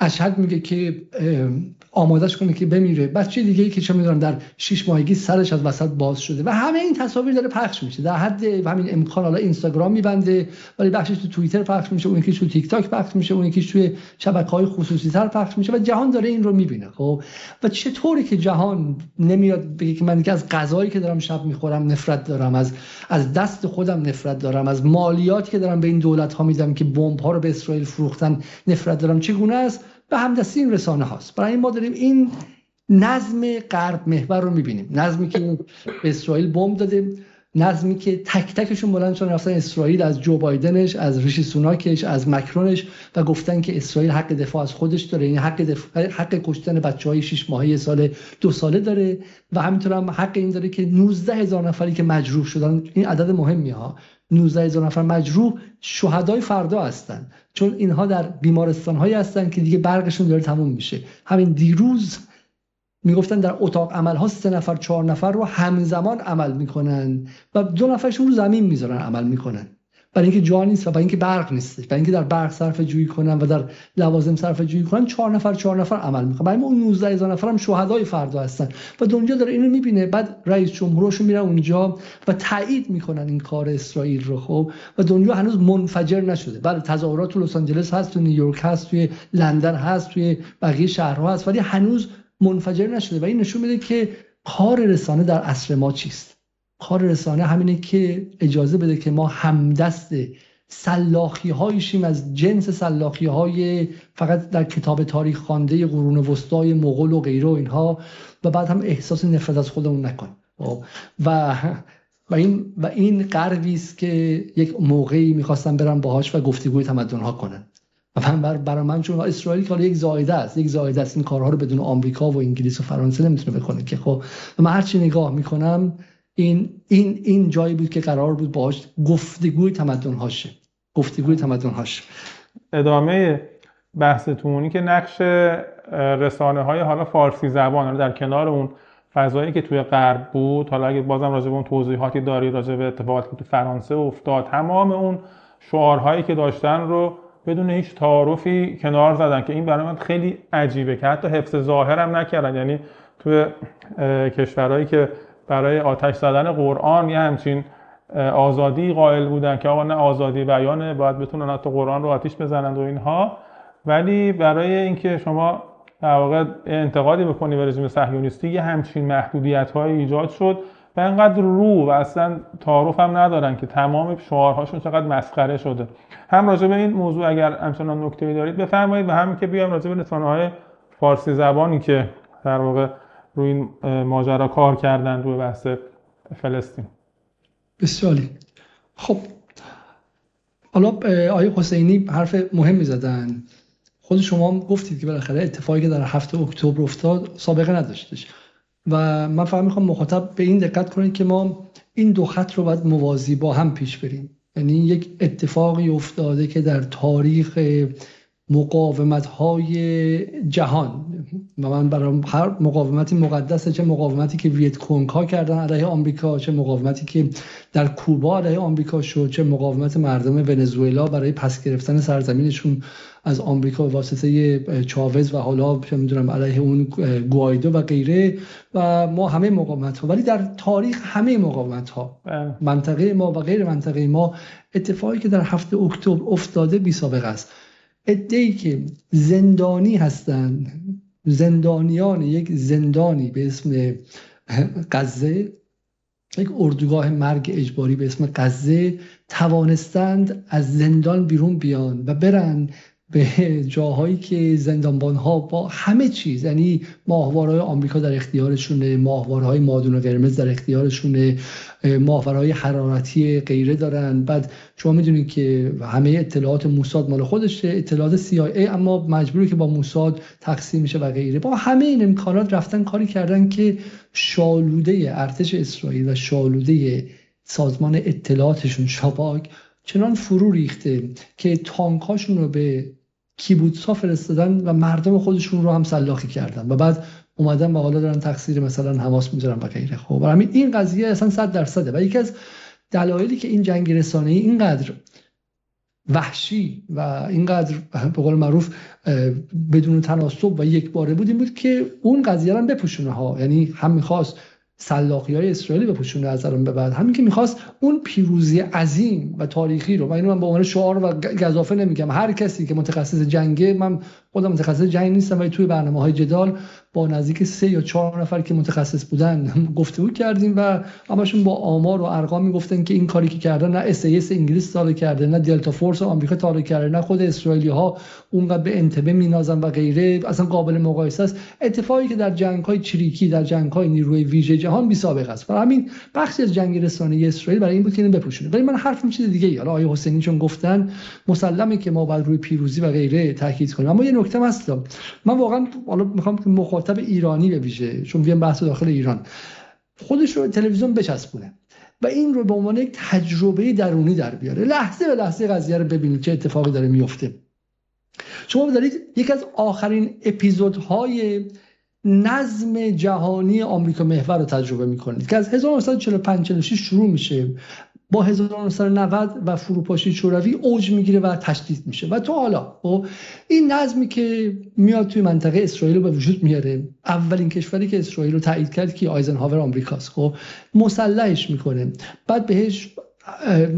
اشهد میگه که آمادش کنه که بمیره، بچه دیگه ای که چه میدونم در شش ماهگی سرش از وسط باز شده و همه این تصاویر داره پخش میشه در حد همین امکان. حالا اینستاگرام میبنده ولی بخشش تو توییتر پخش میشه، اون یکیش تو تیک تاک پخش میشه، اون یکیش توی شبکه‌های خصوصی تر پخش میشه و جهان داره این رو میبینه. خب و چطوری که جهان نمیاد بگه که من دیگه از غذایی که دارم شب میخورم نفرت دارم، از از دست خودم نفرت دارم، از مالیاتی که دارم به این دولت‌ها میدم که بمب‌ها رو به اسرائیل فروختن نفرت دارم، چگونه است؟ به همدستی این رسانه هاست. برای این ما داریم این نظم غرب محور رو میبینیم، نظمی که به اسرائیل بمب داده، نظمی که تک تکشون بلند شدن رفتن اسرائیل، از جو بایدنش، از ریشی سوناکش، از مکرونش و گفتن که اسرائیل حق دفاع از خودش داره، یعنی حق دفاع، حق کشتن بچهای شش ماهه، سال دو ساله داره و همینطور هم حق این داره که نوزده هزار نفری که مجروح شدن، این عدد مهمی ها، نوزده هزار نفر مجروح شهدای فردا هستن، چون اینها در بیمارستان هایی هستن که دیگه برقشون داره تموم میشه. همین دیروز میگفتن در اتاق عمل ها سه نفر چهار نفر رو همزمان عمل میکنن و دو نفرشون رو زمین میذارن عمل میکنن، برای اینکه جا نیست و برای اینکه برق نیست، برای اینکه در برق صرف جویی کنن و در لوازم صرف جویی کنن. چهار نفر چهار نفر عمل میکنن، برای اون نوزده هزار نفر هم شهدای فردا هستن و دنیا داره اینو میبینه. بعد رئیس جمهورش میره اونجا و تایید میکنن این کار اسرائیل رو. خب و دنیا هنوز منفجر نشده. بله تظاهرات تو لس آنجلس هست، تو نیویورک هست، توی لندن هست، توی بقیه شهرها هست، ولی هنوز منفجر نشده و این نشون میده که کار رسانه در عصر ما چیست. کار رسانه همینه که اجازه بده که ما همدست سلاخی‌هایشیم از جنس سلاخی‌های فقط در کتاب تاریخ خوانده قرون وسطای مغول و غیره و اینها، و بعد هم احساس نفرت از خودمون نکنیم. و و این و این غربی است که یک موقعی می‌خواستن برن باهاش و گفتگوی تمدن‌ها کنن. و من برای من چون اسرائیل که یک زایده است، یک زایده است این کارها رو بدون آمریکا و انگلیس و فرانسه نمیتونه بکنه که. خب من هر چی نگاه می‌کنم این این این جایی بود که قرار بود باهاش گفتگوی تمدن هاشه گفتگوی تمدن هاشه ادامه بحثتونی که نقش رسانه‌های حالا فارسی زبان رو در کنار اون فضایی که توی غرب بود، حالا اگه بازم راجع به اون توضیحاتی داری راجع به اتفاقاتی که تو فرانسه افتاد، تمام اون شعارهایی که داشتن رو بدون هیچ تعارفی کنار زدن که این برای من خیلی عجیبه که حتی حفظ ظاهر هم نکردن. یعنی توی کشورهایی که برای آتش زدن قرآن یه همچین آزادی قائل بودن که آقا نه آزادی بیانه، باید بتونن حتی قرآن رو آتش بزنند و اینها، ولی برای اینکه شما در واقع انتقادی بکنی به رژیم صهیونیستی یه همچین محدودیت‌های ایجاد شد و اینقدر رو و اصلا تعارف هم ندارن که تمام شعارهاشون چقدر مسخره شده. هم راجع به این موضوع اگر همچنان نکته‌ای دارید بفرمایید و هم که بیایم راجع به رسانه‌های فارسی زبانی که در واقع روی این ماجرا کار کردن روی بحث فلسطین. بسیار خب، حالا آقای حسینی حرف مهمی زدن. خود شما هم گفتید که بالاخره اتفاقی که در هفتم اکتبر افتاد سابقه نداشتش و من فقط میخوام مخاطب به این دقت کنید که ما این دو خط رو باید موازی با هم پیش بریم. یعنی یک اتفاقی افتاده که در تاریخ مقاومت‌های جهان و من برای هر مقاومتی مقدسه، چه مقاومتی که ویت کنگ ها کردن علیه آمریکا، چه مقاومتی که در کوبا علیه آمریکا شد، چه مقاومت مردم ونزوئلا برای پس گرفتن سرزمینشون از آمریکا به واسطه چاوز و حالا چه میدونم علیه اون گوایدو و غیره و ما همه مقاومت ها، ولی در تاریخ همه مقاومت ها منطقه ما و غیر منطقه ما اتفاقی که در هفتم اکتبر افتاده بی سابقه است. عده‌ای که زندانی هستند، زندانیان یک زندانی به اسم غزه، یک اردوگاه مرگ اجباری به اسم غزه، توانستند از زندان بیرون بیان و برن به جاهایی که زندانبانها با همه چیز، یعنی ماهواره‌های آمریکا در اختیارشونه، ماهواره‌های مادون و قرمز در اختیارشونه، ماهواره‌های حرارتی غیره دارن. بعد شما میدونید که همه اطلاعات موساد مال خودشه، اطلاعات سی آی ای اما مجبوره که با موساد تقسیم میشه و غیره. با همه این امکانات رفتن کاری کردن که شالوده ارتش اسرائیل و شالوده سازمان اطلاعاتشون شاباک چنان فرو ریخته که تانکاشون رو به کیبوتسا فرستادن و مردم خودشون رو هم سلاخی کردن و بعد اومدن و حالا دارن تقصیر مثلا حماس میذارن و غیره. خب همین این قضیه اصلا صد درصده و یکی از دلایلی که این جنگ رسانه‌ای اینقدر وحشی و اینقدر به قول معروف بدون تناسب و یکباره بود این بود که اون قضیه رو هم بپوشونه ها. یعنی هم می‌خواست سلاخی‌های اسرائیل بپوشونه از الان به بعد، همین که می‌خواست اون پیروزی عظیم و تاریخی رو، من اینو من به عنوان شعار و گزافه نمیگم، هر کسی که متخصص جنگه، من خودم متخصص جنگ نیستم ولی توی برنامه‌های جدال با نزدیک سه یا چهار نفر که متخصص بودن گفتگو کردیم و همشون با آمار و ارقام میگفتن که این کاری که کردن نه اس ای اس انگلیس تاله کرده، نه دلتا فورس آمریکا تاله کرده، نه خود اسرائیلی‌ها اونقدر به انتبه مینازن و غیره، اصلا قابل مقایسه است. اتفاقی که در جنگ‌های چریکی، در جنگ‌های نیروی ویژه جهان بی سابقه است. برای همین بخشی از جنگ رسانه‌ای اسرائیل برای این بود که اینو بپوشونه. ولی من حرفم چیز دیگه‌ای. حالا آیه حسینی چون گفتن مسلمه که ما باید روی پیروزی و غیره تاکید کنیم، اما یه نکته هست. من واقعا حالا می‌خوام که مخاطب ایرانی به ویژه، چون بیام بحث داخل ایران، خودش رو تلویزیون بچسبونه و این رو به عنوان یک تجربه درونی در بیاره. لحظه به لحظه قضیه رو ببینید چه اتفاقی داره میفته. شما دارید یکی از آخرین اپیزودهای نظم جهانی آمریکا محور رو تجربه میکنید که از هزار و نهصد و چهل و پنج چهل و شش شروع میشه، با هزار و نهصد و نود و فروپاشی شوروی اوج میگیره و تشدید میشه و تا حالا و این نظمی که میاد توی منطقه اسرائیل رو به وجود میاره. اولین کشوری که اسرائیل رو تایید کرد که آیزنهاور آمریکاست، خب مسلحش میکنه، بعد بهش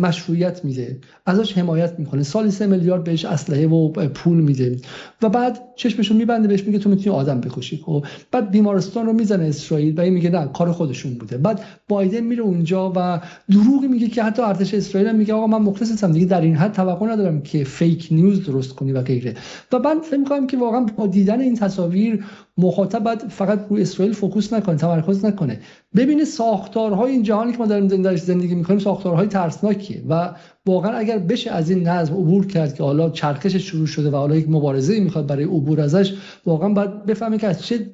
مشروعیت میده، ازش حمایت میکنه، سالی سه میلیارد بهش اسلحه و پول میده و بعد چشمشو میبنده، بهش میگه تو میتونی آدم بکشی. خب بعد بیمارستان رو میزنه اسرائیل و این میگه نه کار خودشون بوده. بعد بایدن میره اونجا و دروغی میگه که حتی ارتش اسرائیل هم میگه آقا من مخلصم دیگه، در این حد توقع ندارم که فیک نیوز درست کنی و غیره. و من فکر میکنم که واقعا با دیدن این تصاویر مخاطب فقط روی اسرائیل فوکوس نکنه، تمرکز نکنه، ببینه ساختارهای این جهانی که ما داریم درش زندگی میکنیم ساختارهای ترسناکیه و واقعا اگر بشه از این نظم عبور کرد که حالا چرخش شروع شده و حالا یک مبارزه‌ای میخواد برای عبور ازش، واقعا باید بفهمه که از چه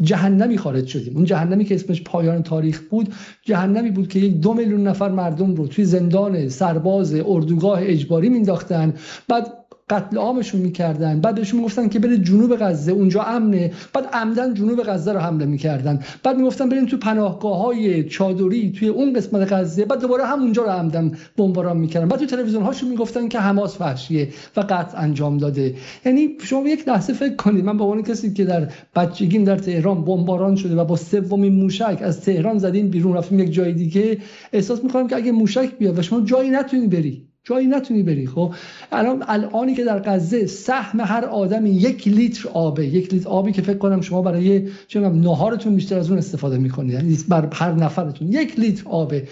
جهنمی خارج شدیم. اون جهنمی که اسمش پایان تاریخ بود، جهنمی بود که یک دو میلیون نفر مردم رو توی زندان سرباز اردوگاه اجباری مینداختن، بعد قتل عامشون میکردن، بعد بهشون میگفتن که بره جنوب غزه اونجا امنه، بعد عمدن جنوب غزه رو حمله میکردن، بعد میگفتن بریم تو پناهگاه‌های چادری توی اون قسمت غزه، بعد دوباره هم اونجا رو عمدن بمباران میکردن، بعد تو تلویزیون‌هاشون میگفتن که حماس وحشیه و قتل انجام داده. یعنی شما یک لحظه فکر کنید، من به عنوان کسی که در بچگیم در تهران بمباران شده و با سومین موشک از تهران زدیم بیرون رفتیم یک جای دیگه، احساس میکنم که اگه موشک بیاد و شما جایی نتونید بری، جایی نتونی بری. خب الان الانی که در غزه سهم هر آدم یک لیتر آبه، یک لیتر آبی که فکر کنم شما برای چون ناهارتون بیشتر از اون استفاده میکنید، یعنی بر هر نفرتون یک لیتر آبه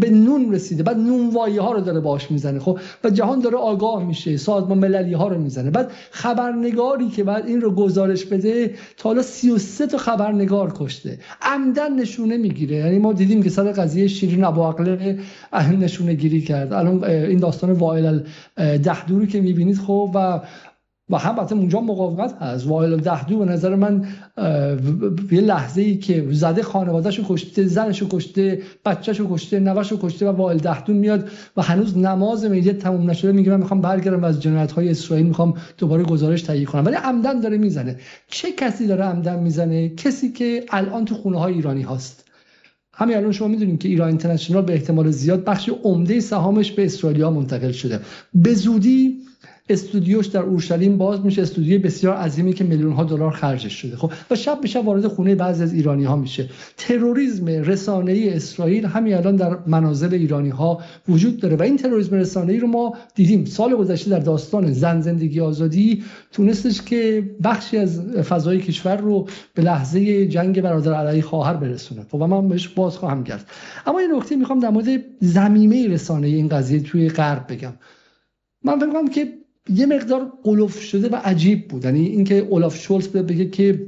به نون رسیده، بعد نونوایی ها رو داره باهاش میزنه. خب و جهان داره آگاه میشه، سازمان مللی ها رو میزنه، بعد خبرنگاری که بعد این رو گزارش بده تا حالا سی و سه تا خبرنگار کشته، عمدن نشونه میگیره. یعنی ما دیدیم که سر قضیه شیرین ابوعقله نشونه گیری کرد. الان این داستان وائل الدهدوح که میبینید، خب و و هم البته اونجا مقاومت هست. وائل الدهدوح به نظر من یه لحظه‌ای که زده خانواده‌شو کشته، زنشو کشته، بچه‌شو کشته، نوه‌شو کشته، و وائل الدهدوح میاد و هنوز نماز میلاد تموم نشده میگه من میخوام برگردم از جنایت‌های اسرائیل، میخوام دوباره گزارش تهیه کنم، ولی عمدن داره میزنه. چه کسی داره عمدن میزنه؟ کسی که الان تو خونه‌های ایرانی هاست. همین الان شما میدونید که ایران اینترنشنال به احتمال زیاد بخش عمده سهامش به استرالیا منتقل شده. به زودی استودیوش در اورشلیم باز میشه، استودیوی بسیار عظیمی که میلیون ها دلار خرجش شده. خب و شب به شب وارد خونه بعضی از ایرانی ها میشه. تروریسم رسانه‌ای اسرائیل همین الان در منازل ایرانی ها وجود داره و این تروریسم رسانه‌ای رو ما دیدیم. سال گذشته در داستان زن زندگی آزادی تونستش که بخشی از فضای کشور رو به لحظه جنگ برادر علیه خواهر برسونه. خب من بهش باز خواهم گشت. اما یه نکته میخوام در مورد زمینه رسانه‌ای این قضیه توی غرب بگم. من فکر می‌کنم که یه مقدار قلوف شده و عجیب بود. یعنی اینکه اولاف شولتز بگه که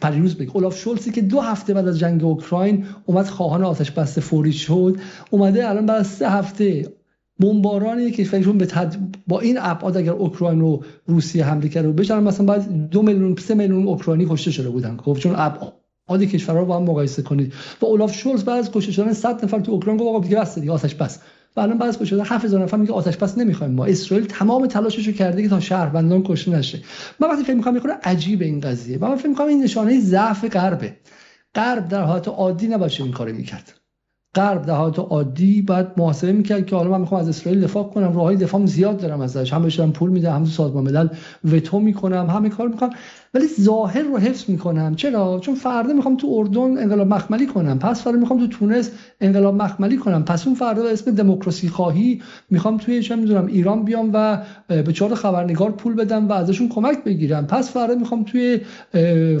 پریروز بگه اولاف شولتزی که دو هفته بعد از جنگ اوکراین اومد خواهان آتش بس فوری شد، اومده الان بعد از سه هفته بمبارانی که فکرشون به تد... با این ابعاد اگر اوکراین رو روسیه حمله کرده و بشن مثلا بعد دو میلیون سه میلیون اوکراینی کشته شده بودن، خب چون ابعاد عادی کشورها رو با هم مقایسه کنید. و اولاف شولتز بعد از کشته شدن صد نفر تو اوکراین گفت آقا دیگه بس دیگه آتش بس. و الان باز بشه شده هفت هزار نفر میگه آتش بس نمیخوایم ما. اسرائیل تمام تلاشش رو کرده که تا شهروندان کشته نشه. من وقتی فکر می‌کنم می‌خوره عجیبه این قضیه. من فکر می‌کنم این نشانه ضعف غربه. غرب در حالت عادی نباشه این کارو می‌کرد. غرب در حالت عادی باید محاسبه می‌کرد که حالا من می‌خوام از اسرائیل دفاع کنم، راه‌های دفاعم زیاد دارم ازش، هم بهشون پول میدم، هم سازمان ملل وتو می‌کنم، همه کار می‌کنم، ولی ظاهر رو حفظ می‌کنم. چرا؟ چون فردا می‌خوام تو اردن انقلاب مخملی کنم، پس فردا می‌خوام تو تونس انقلاب مخملی کنم، پس اون فردا به اسم دموکراسی خواهی می‌خوام توی چه می‌دونم ایران بیام و به چهار خبرنگار پول بدم و ازشون کمک بگیرم، پس فردا می‌خوام توی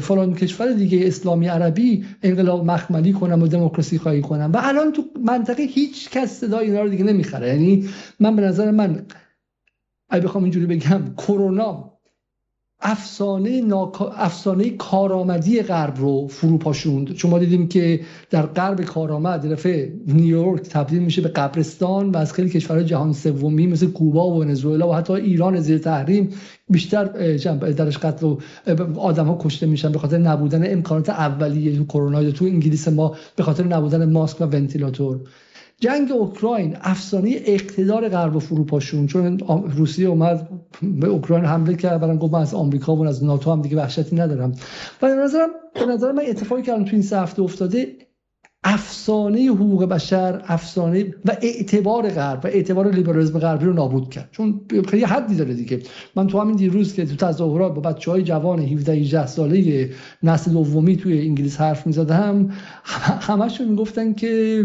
فلان کشور دیگه اسلامی عربی انقلاب مخملی کنم و دموکراسی خواهی کنم. و الان تو منطقه هیچ کس صدای اینا رو دیگه نمی‌خره. یعنی من به نظر من اگه بخوام اینجوری بگم، کرونا افسانه ناکا... افسانه کارآمدی غرب رو فروپاشوند. چون ما دیدیم که در غرب کارآمد رفته نیویورک تبدیل میشه به قبرستان و از خیلی کشورهای جهان سومی مثل کوبا و ونزوئلا و حتی ایران زیر تحریم بیشتر درش قتل و آدم‌ها کشته میشن به خاطر نبودن امکانات اولیه کرونا. تو انگلیس ما به خاطر نبودن ماسک و ونتیلاتور. جنگ اوکراین افسانه اقتدار غرب و فروپاشون، چون روسیه اومد به اوکراین حمله کرد، برام گفت من از آمریکا و از ناتو هم دیگه وحشتی ندارم. و به نظرم به نظر من اتفاقی که الان تو این سه هفته افتاده، افسانه حقوق بشر، افسانه و اعتبار غرب و اعتبار لیبرالیسم غربی رو نابود کرد. چون یه حدی داره دیگه. من تو همین دیروز که تو تظاهرات با بچهای جوان هفده هجده ساله نسل دومی توی انگلیس حرف می‌زدم، همشون میگفتن که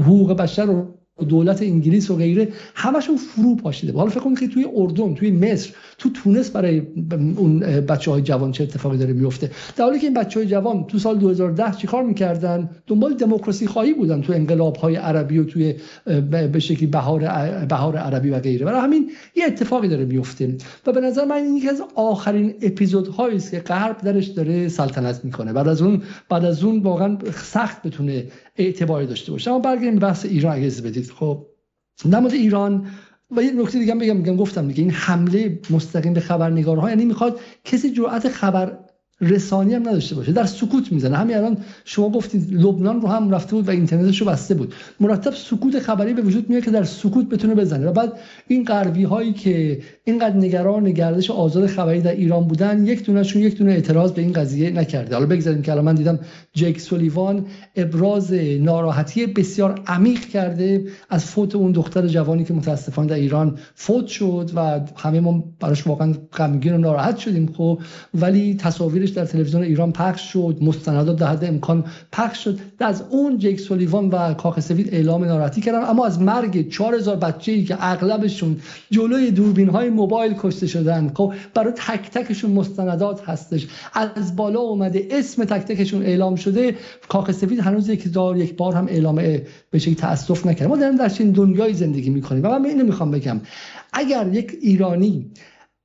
حقوق بشر رو دولت انگلیس و غیره همشون فرو پاشیده. حالا فکر کنید که توی اردن، توی مصر، تو تونس برای اون بچه‌های جوان چه اتفاقی داره میفته. در حالی که این بچه‌های جوان تو سال دو هزار و ده چیکار می‌کردن؟ دنبال دموکراسی خواهی بودن تو انقلاب‌های عربی و توی به شکلی بهار بهار عربی و غیره. برای همین یه اتفاقی داره میفته و به نظر من یکی از آخرین اپیزودهایی است که غرب درش داره سلطنت می‌کنه. بعد از اون بعد از اون واقعا سخت بتونه اعتباری داشته باشه. اما برگردیم به بحث ایران اگه اجازه بدید. خب نماد ایران و یه نکته دیگه هم بگم، میگم گفتم دیگه این حمله مستقیم به خبرنگارها، یعنی میخواد کسی جرأت خبر رسانی هم نداشته باشه، در سکوت میزنه. همین الان شما گفتید لبنان رو هم رفته بود و اینترنتش رو بسته بود، مرتب سکوت خبری به وجود میاد که در سکوت بتونه بزنه. و بعد این غربی هایی که اینقدر نگران گردش آزاد خبری در ایران بودن، یک دونهشون یک دونه اعتراض به این قضیه نکرده. حالا بگذاریم که الان من دیدم جیک سولیوان ابراز ناراحتی بسیار عمیق کرده از فوت اون دختر جوانی که متاسفانه در ایران فوت شد و همه ما براش واقعا غمگین و ناراحت شدیم. خب ولی تصاویر در تلویزیون ایران پخش شد، مستندات در حد امکان پخش شد. از اون جیک سولیوان و کاخ سفید اعلام ناراحتی کردن، اما از مرگ چهار هزار بچه‌ای که اغلبشون جلوی دوربین‌های موبایل کشته شدن، خب برای تک تکشون مستندات هستش، از بالا اومده اسم تک تکشون اعلام شده. کاخ سفید هنوز یک دار یک بار هم اعلام به شکلی تأسف نکرد. ما داریم در چنین دنیای زندگی می‌کنیم و من اینو می‌خوام بگم، اگر یک ایرانی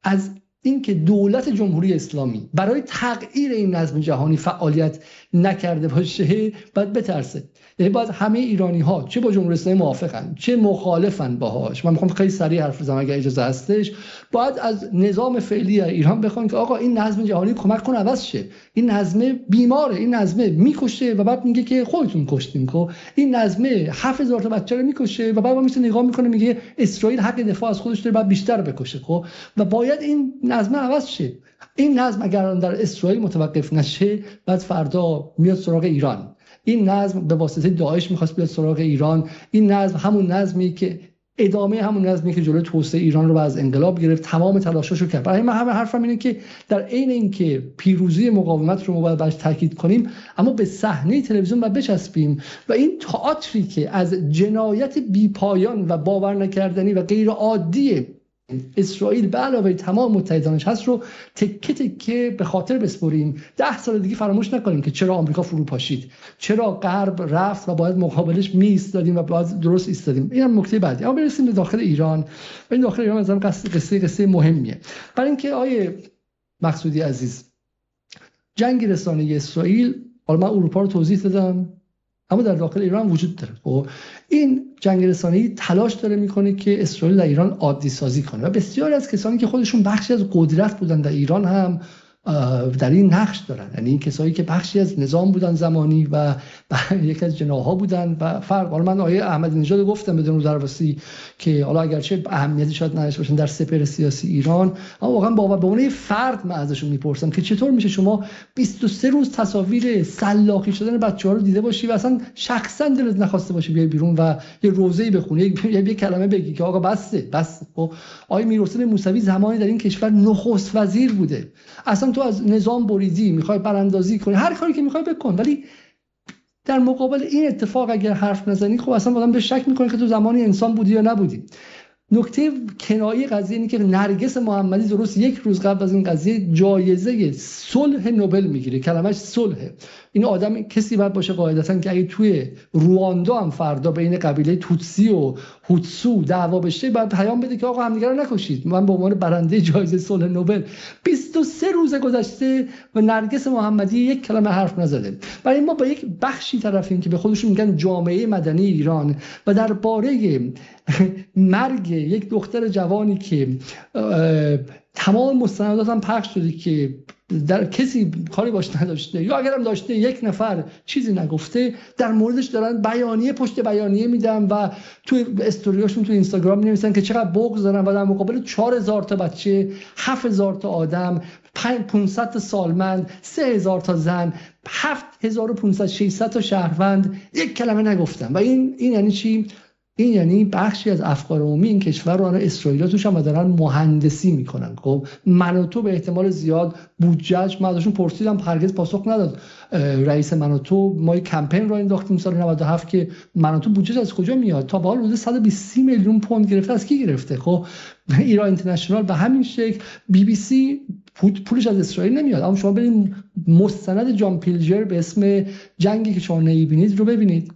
از اینکه دولت جمهوری اسلامی برای تغییر این نظم جهانی فعالیت نکرده باشه باید بترسه. یعنی باید همه ایرانی ها چه با جمهوری اسلامی موافقن چه مخالفن باهاش، من میخوام خیلی سریع حرف بزنم اگه اجازه هستش، باید از نظام فعلی ایران بخوان که آقا این نظم جهانی کمک کن عوض شه. این نظم بیماره، این نظم میکشه و بعد میگه که خودتون کشتین. کو این نظم هفت هزار تا بچه رو میکشه و بعد میشه نگاه میکنه میگه اسرائیل حق دفاع از خودش داره، بعد بیشتر بکشه. خب و باید این نظم عوض شه. این نظم اگر در اسرائیل متوقف نشه، بعد فردا میاد سراغ ایران. این نظم به واسطه داعش میخواست بیاد سراغ ایران. این نظم همون نظمی که ادامه همون نظمی که جلوی توسعه ایران رو از انقلاب گرفت، تمام تلاشاشو کرد. برای من همه حرفم اینه که در عین اینکه پیروزی مقاومت رو ما باید بهش تاکید کنیم، اما به صحنه تلویزیون باید بچسبیم و این تئاتری که از جنایت بی‌پایان و باورنکردنی و غیر عادی اسرائیل به علاوه تمام متحدانش هست رو تکه تکه به خاطر بسپریم. ده سال دیگه فراموش نکنیم که چرا آمریکا فرو پاشید، چرا غرب رفت و باید مقابلش می ایستادیم و باید درست ایستادیم. اینم نکته بعدی. اما برسیم به داخل ایران و این داخل ایران مثلا قصه قصه, قصه مهمیه، برای اینکه آیه مقصودی عزیز، جنگ رسانه‌ای اسرائیل، حالا من اروپا رو توضیح دادم اما در داخل ایران وجود داره. خب این جنگ رسانه‌ای تلاش داره میکنه که اسرائیل در ایران عادی سازی کنه و بسیاری از کسانی که خودشون بخشی از قدرت بودن در ایران هم در این نقش دارن. یعنی این کسایی که بخشی از نظام بودن زمانی و یکی از جناح‌ها بودن و فرق. حالا من آیه احمدی نژاد گفتم بدون درواسی که حالا اگرچه اهمیتی شاید نداشته باشن در سپهر سیاسی ایران، اما واقعا با بهونه فرد من ازشون میپرسم که چطور میشه شما بیست و سه روز تصاویر سلاخی شدن بچه‌ها رو دیده باشی و اصلا شخصا دلت نخواسته باشه بیای بیرون و یه روزه‌ای بخونی، یه کلمه بگی که آقا بس بس. خب آیه میرحسین موسوی زمانی در این کشور نخست وزیر بوده، اصلا تو از نظام بریدی، میخوای براندازی کنی، هر کاری که میخوای بکن، ولی در مقابل این اتفاق اگر حرف نزنی، خب اصلا آدم به شک میکنه که تو زمانی انسان بودی یا نبودی. نکته کنایه قضیه اینه که نرگس محمدی درست یک روز قبل از این قضیه جایزه صلح نوبل میگیره. کلمش صلحه. این آدم کسی باید باشه قاعدتا که اگه توی رواندا هم فردا بین قبیله توتسی و هوتسو دعوا بشه، باید پیام بده که آقا همدیگه رو نکشید، من به عنوان برنده جایزه صلح نوبل. بیست و سه روز گذشته و نرگس محمدی یک کلمه حرف نزده. برای ما با یک بخشی طرفیم که به خودشون میگن جامعه مدنی ایران و درباره مرگ یک دختر جوانی که تمام مستندات هم پخش شده که در کسی کاری باش نداشته یا اگرم داشته یک نفر چیزی نگفته، در موردش دارن بیانیه پشت بیانیه میدن و توی استوریاشون تو اینستاگرام مینویسن که چقدر بغض دارن و در مقابل چهار هزار تا بچه، هفت هزار تا آدم، پانصد تا سالمند، سه هزار تا زن، هفت هزار و پانصد ششصد تا شهروند یک کلمه نگفتن. و این این یعنی چی؟ این یعنی بخشی از افکار عمومی این کشور رو اسرائیل توش هم دارن مهندسی میکنن. خب من و تو به احتمال زیاد بودجهش، من ازشون پرسیدم هرگز پاسخ نداد رئیس من و تو. ما یک کمپین رو انداختیم سال نود و هفت که من و تو بودجهش از کجا میاد، تا به حال حدود صد و بیست میلیون پوند گرفته، از کی گرفته؟ خب ایران اینترنشنال به همین شکل، بی بی سی پولش از اسرائیل نمیاد. اما شما برید مستند جان پیلجر به اسم جنگی که شما نمیبینید رو ببینید.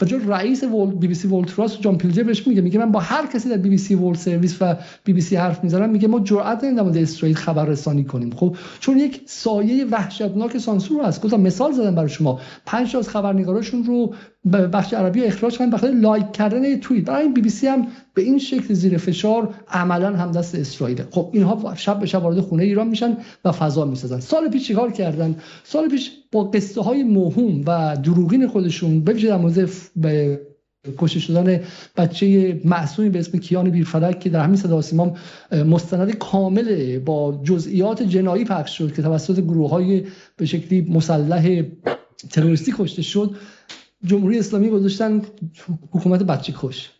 بچه رئیس ولت بی بی سی ولت راست جان پیلجر بهش میگه، میگه من با هر کسی در بی بی سی ولت سرویس و بی بی سی حرف میزنم، میگه ما جرأت نمیدیم در اسرائیل خبر رسانی کنیم. خب چون یک سایه وحشتناک سانسور هست. گفتم مثال زدم برای شما، پنج تا از خبرنگاراشون رو بخش عربی اخراج کردن بخاطر لایک کردن توییت. برای بی بی سی هم به این شکل زیر فشار عملا هم دست اسرائیل. خب اینها شب به شب وارد خونه ایران میشن و فضا میسازن. سال پیش چیکار کردن؟ سال پیش با قصه های موهوم و دروغین خودشون ببینید در مورد به کشته شدن بچه معصومی به اسم کیان پیرفلک که در همین صدا و سیما مستند کامل با جزئیات جنایی پخش شد که توسط گروه‌های به شکلی مسلح تروریستی کشته شد، جمهوری اسلامی گذاشتن حکومت بچه کش.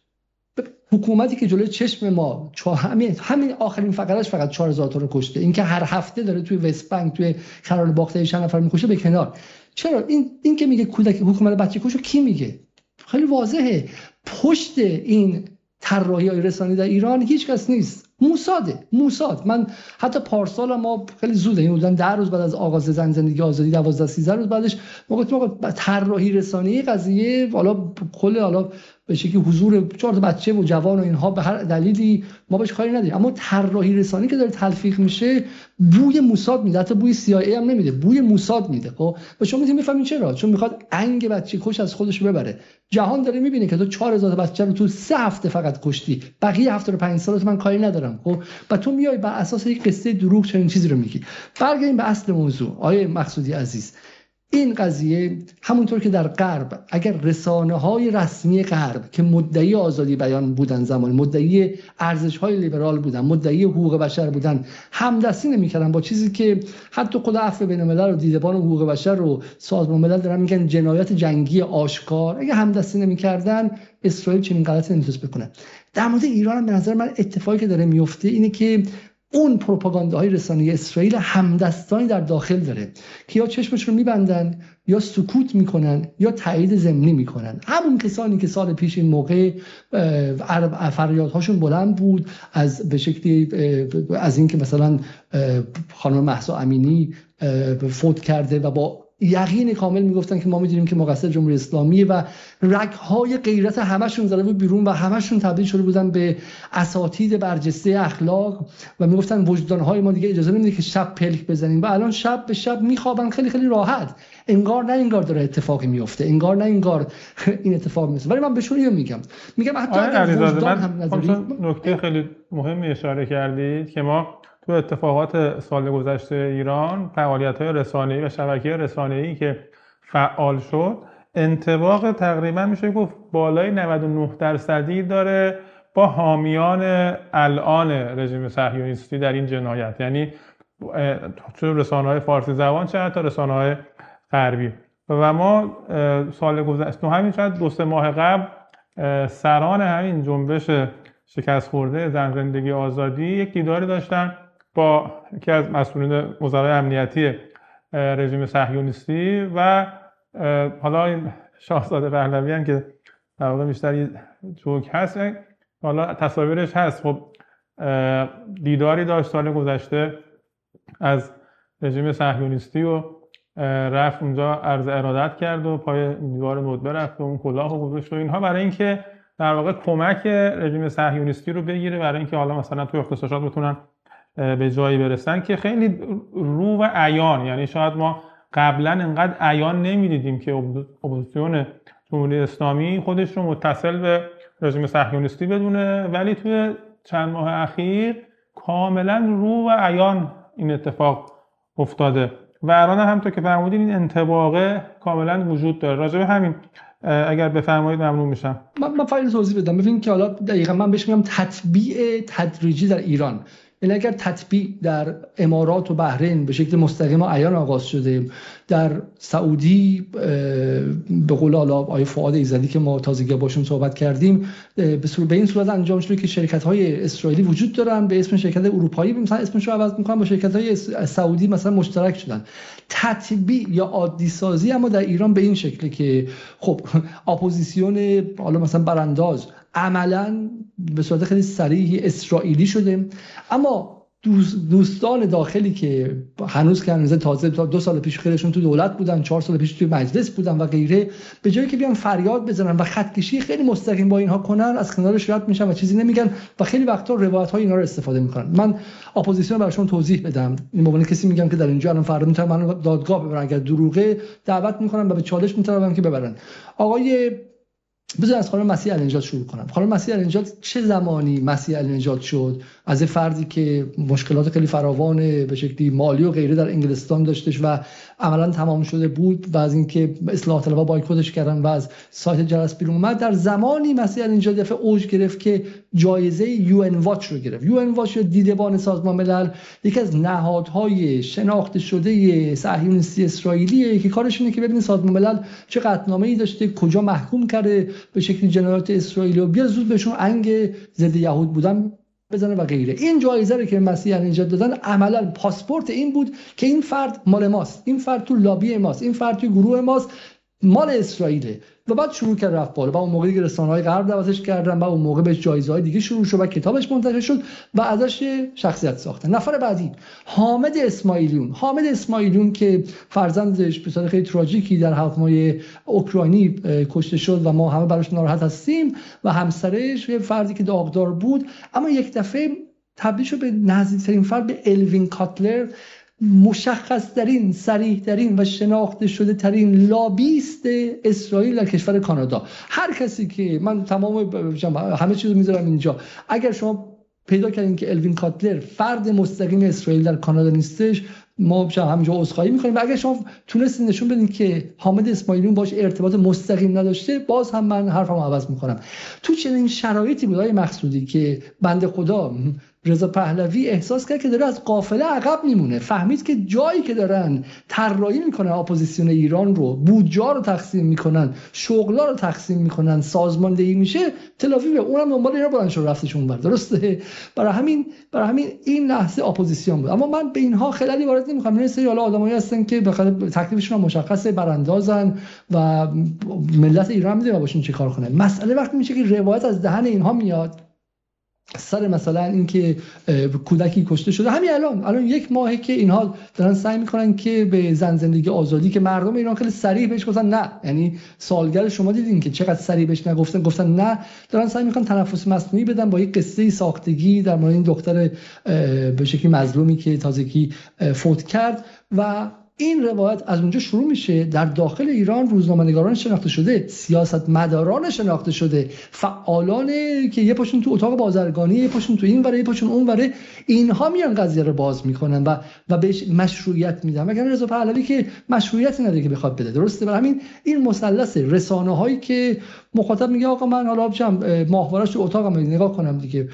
حکومتی که جلوی چشم ما همین همین آخرین فقرهش فقط چهار هزار تا رو کشته، اینکه هر هفته داره توی وست بنک توی قرار باخته چند نفر میکشه به کنار. چرا این این که میگه کودک حکومت بچه کشو کی میگه؟ خیلی واضحه پشت این طراحی‌های رسانی در ایران هیچ کس نیست، موساده. موساد من حتی پارسال ما خیلی زوده، این حدوداً ده روز بعد از آغاز زن زندگی آزادی، دوازده سیزده روز بعدش ما گفتیم طراحی رسانی قضیه، حالا کل حالا به شکلی حضور چهار تا بچه و جوان و اینها به هر دلیلی ما بهش کاری نداریم، اما طراحی رسانی که داره تلفیق میشه بوی موساد میده، حتی بوی سی آی ای هم نمیده، بوی موساد میده. خب و شما میتونید بفهمید چرا؟ چون میخواد انگ بچه کش از خودش ببره. جهان داره میبینه که تو چهار هزار بچه رو تو سه هفته فقط کشتی، بقیه هفتاد و پنج سالت من کاری ندارم. خب و تو میای بر اساس یک قصه دروغ چنین چیزی رو میگی. برگردیم به اصل موضوع. آیه مقصودی عزیز، این قضیه همونطور که در غرب اگر رسانه‌های رسمی غرب که مدعی آزادی بیان بودن زمان، مدعی ارزش‌های لیبرال بودن، مدعی حقوق بشر بودن، همدستی نمی‌کردن با چیزی که حتی خود عفو بین‌الملل و دیدبان حقوق بشر و سازمان ملل دارن میگن جنایت جنگی آشکار، اگه همدستی نمی‌کردن اسرائیل چنین غلطی نمی‌تونست بکنه. در مورد ایران هم به نظر من اتفاقی که داره میفته اینه که اون پروپاگانداهای رسانه‌ای اسرائیل همدستانی در داخل داره که یا چشمش رو میبندن یا سکوت میکنن یا تایید ضمنی میکنن. همون کسانی که سال پیش این موقع فریادهاشون بلند بود از به شکلی از اینکه مثلا خانم مهسا امینی فوت کرده و با یقین کامل میگفتن که ما میدونیم که مقصر جمهوری اسلامیه و رگ‌های غیرت همشون زده بود بیرون و همشون تبدیل شده بودن به اساتید برجسته اخلاق و میگفتن وجدانهای ما دیگه اجازه نمیده که شب پلک بزنیم و الان شب به شب میخوابن خیلی خیلی راحت، انگار نه انگار داره اتفاقی میفته، انگار نه انگار این اتفاق میفته. ولی من به شوریو میگم میگم حتی وجدان هم نداریم. نکته خیلی مهمی اشاره کردید که ما تو اتفاقات سال گذشته ایران فعالیت‌های رسانه‌ای و شبکه‌های رسانه‌ای که فعال شد انطباق تقریبا میشه گفت بالای نود و نه درصدی داره با حامیان الان رژیم صهیونیستی در این جنایت، یعنی چه رسانه‌های فارسی زبان چه حتی رسانه‌های غربی. و ما سال گذشته تو همین شاید دو سه ماه قبل سران همین جنبش شکست خورده زن زندگی آزادی یک دیداری داشتن با یکی از مسئولین وزرای امنیتی رژیم صهیونیستی و حالا این شاهزاده پهلوی هم که در واقع بیشتر جوک هست، حالا تصاویرش هست. خب دیداری داشت سال گذشته از رژیم صهیونیستی و رفت اونجا عرض ارادت کرد و پای دیوار ندبه رفت و اون کلاه و گذاشت و اینها برای اینکه در واقع کمک رژیم صهیونیستی رو بگیره، برای اینکه حالا مثلا توی اغتشاشات بتونن به جایی برسن که خیلی رو و عیان، یعنی شاید ما قبلا انقدر عیان نمیدیدیم که اپوزیسیون جمهوری اسلامی خودش رو متصل به رژیم صهیونیستی بدونه، ولی توی چند ماه اخیر کاملا رو و عیان این اتفاق افتاده و الان هم تا که فرمودین این انطباقه کاملا وجود داره. راجع به همین اگر بفرمایید ممنون میشم. من من فایل توضیح بدم ببینید که حالا دقیقاً من بهش میگم تطبیع تدریجی در ایران. یعنی اگر تطبیع در امارات و بحرین به شکل مستقیم و عیان آغاز شده، در سعودی به قول حالا آقای فؤاد ایزدی که ما تازگی باشون صحبت کردیم به صورت به این صورت انجام شده که شرکت‌های اسرائیلی وجود دارن به اسم شرکت اروپایی مثلا اسمش رو عوض می‌کنن با شرکت‌های سعودی مثلا مشترک شدن. تطبیع یا عادی سازی اما در ایران به این شکلی که خب اپوزیسیون حالا مثلا برانداز عملاً به صورت خیلی صریح اسرائیلی شده، اما دوست دوستان داخلی که هنوز که هنوز تازه دو سال پیش خیلیشون تو دولت بودن، چهار سال پیش توی مجلس بودن و غیره، به جایی که بیان فریاد بزنن و خطکشی خیلی مستقیم با اینها کنن، از کنارش رد میشن و چیزی نمیگن و خیلی وقتا روایت‌های اینا رو استفاده میکنن. من اپوزیسیون براشون توضیح بدم، این موقع کسی میگم که در اینجا الان فردا میتونن منو دادگاه ببرن اگر دروغه، دعوت میکنن و به چالش میتونن که ببرن. آقای بذار از خانم مسیح علی نژاد شروع کنم. خانم مسیح علی نژاد چه زمانی مسیح علی نژاد شد؟ از فردی که مشکلات خیلی فراوان به شکلی مالی و غیره در انگلستان داشتش و عملاً تمام شده بود و از اینکه اصلاح طلبها بایکوتش کردن و از سایت جرس بیرون اومد، در زمانی مسیح علی نژاد دفعه اوج گرفت که جایزه یو ان واچ رو گرفت. یو ان واچ دیدبان سازمان ملل یکی از نهادهای شناخته شده صهیونیستی اسرائیلیه که کارش اینه که ببینید سازمان ملل چه قطعنامه‌ای داشته، کجا محکوم کرده به شکلی جنایات اسرائیل و بیا زود بهشون انگ ضد یهود بودن بزنه و غیره. این جایزه رو که مسیح علی نژاد دادن عملا پاسپورت این بود که این فرد مال ماست، این فرد تو لابی ماست، این فرد تو گروه ماست، مال اسرائیله. و بعد شروع کرد رفت بالا و اون موقعی که رسانه‌های غرب دعوتش کردن و اون موقع بهش جایزه‌های دیگه شروع شد و کتابش منتشر شد و ازش شخصیت ساختن. نفر بعدی حامد اسماعیلیون. حامد اسماعیلیون که فرزندش به صورت خیلی تراژیکی در هواپیمای اوکراینی کشته شد و ما همه براش ناراحت هستیم و همسرش یه فردی که داغدار بود، اما یک دفعه تبدیل شد به نزدیک‌ترین فرد به اروین کاتلر، مشخص ترین، صریح ترین و شناخته شده ترین لابیست اسرائیل در کشور کانادا. هر کسی که من تمام همه چیزو میذارم اینجا، اگر شما پیدا کردین که الوین کاتلر فرد مستقیم اسرائیل در کانادا نیستش، ما همینجا عذرخواهی میکنیم و اگر شما تونستین نشون بدین که حامد اسماعیلیون باش ارتباط مستقیم نداشته، باز هم من حرفمو عوض میکنم. تو چنین شرایطی بود آقای مقصودی که بنده خدا رضا پهلوی احساس کرد که داره از قافله عقب میمونه، فهمید که جایی که دارن طراحی میکنن اپوزیسیون ایران رو، بودجا رو تقسیم میکنن، شغلا رو تقسیم میکنن، سازماندهی میشه، تل آویو اونم دنبال اینا بلند شد رفتش اونور. درسته؟ برای همین برای همین این لحظه اپوزیسیون بود. اما من به اینها خیلی وارد نمیخوام، اینا سری حالا آدمایی هستن که بخاطر تکلیفشون مشخصه، براندازن و ملت ایران میده و باشون چیکار کنه. مسئله وقتی میشه که روایت از دهن اینها میاد سر مثلا اینکه کودکی کشته شده. همین الان الان یک ماهه که اینها دارن سعی میکنن که به زن زندگی آزادی که مردم ایران خیلی سریع بهش گفتن نه، یعنی سالگرد شما دیدین که چقدر سریع بهش نگفتن، گفتن نه، دارن سعی میکنن تنفس مصنوعی بدن با یک قصه ساختگی در مورد این دختر به شکلی مظلومی که تازگی فوت کرد. و این روایت از اونجا شروع میشه. در داخل ایران روزنامه‌نگاران شناخته شده، سیاستمداران شناخته شده، فعالان که یه پاشون تو اتاق بازرگانی، یه پاشون تو این وره، یه پاشون اون وره، اینها میان قضیه رو باز میکنن و و بهش مشروعیت میدن. مگر رضا پهلوی که مشروعیتی نداره که بخواد بده. درسته؟ برای همین این مثلث رسانه‌هایی که مخاطب میگه آقا من حالا بچم ماهواره‌اش تو اتاقم نگاه کنم دیگه،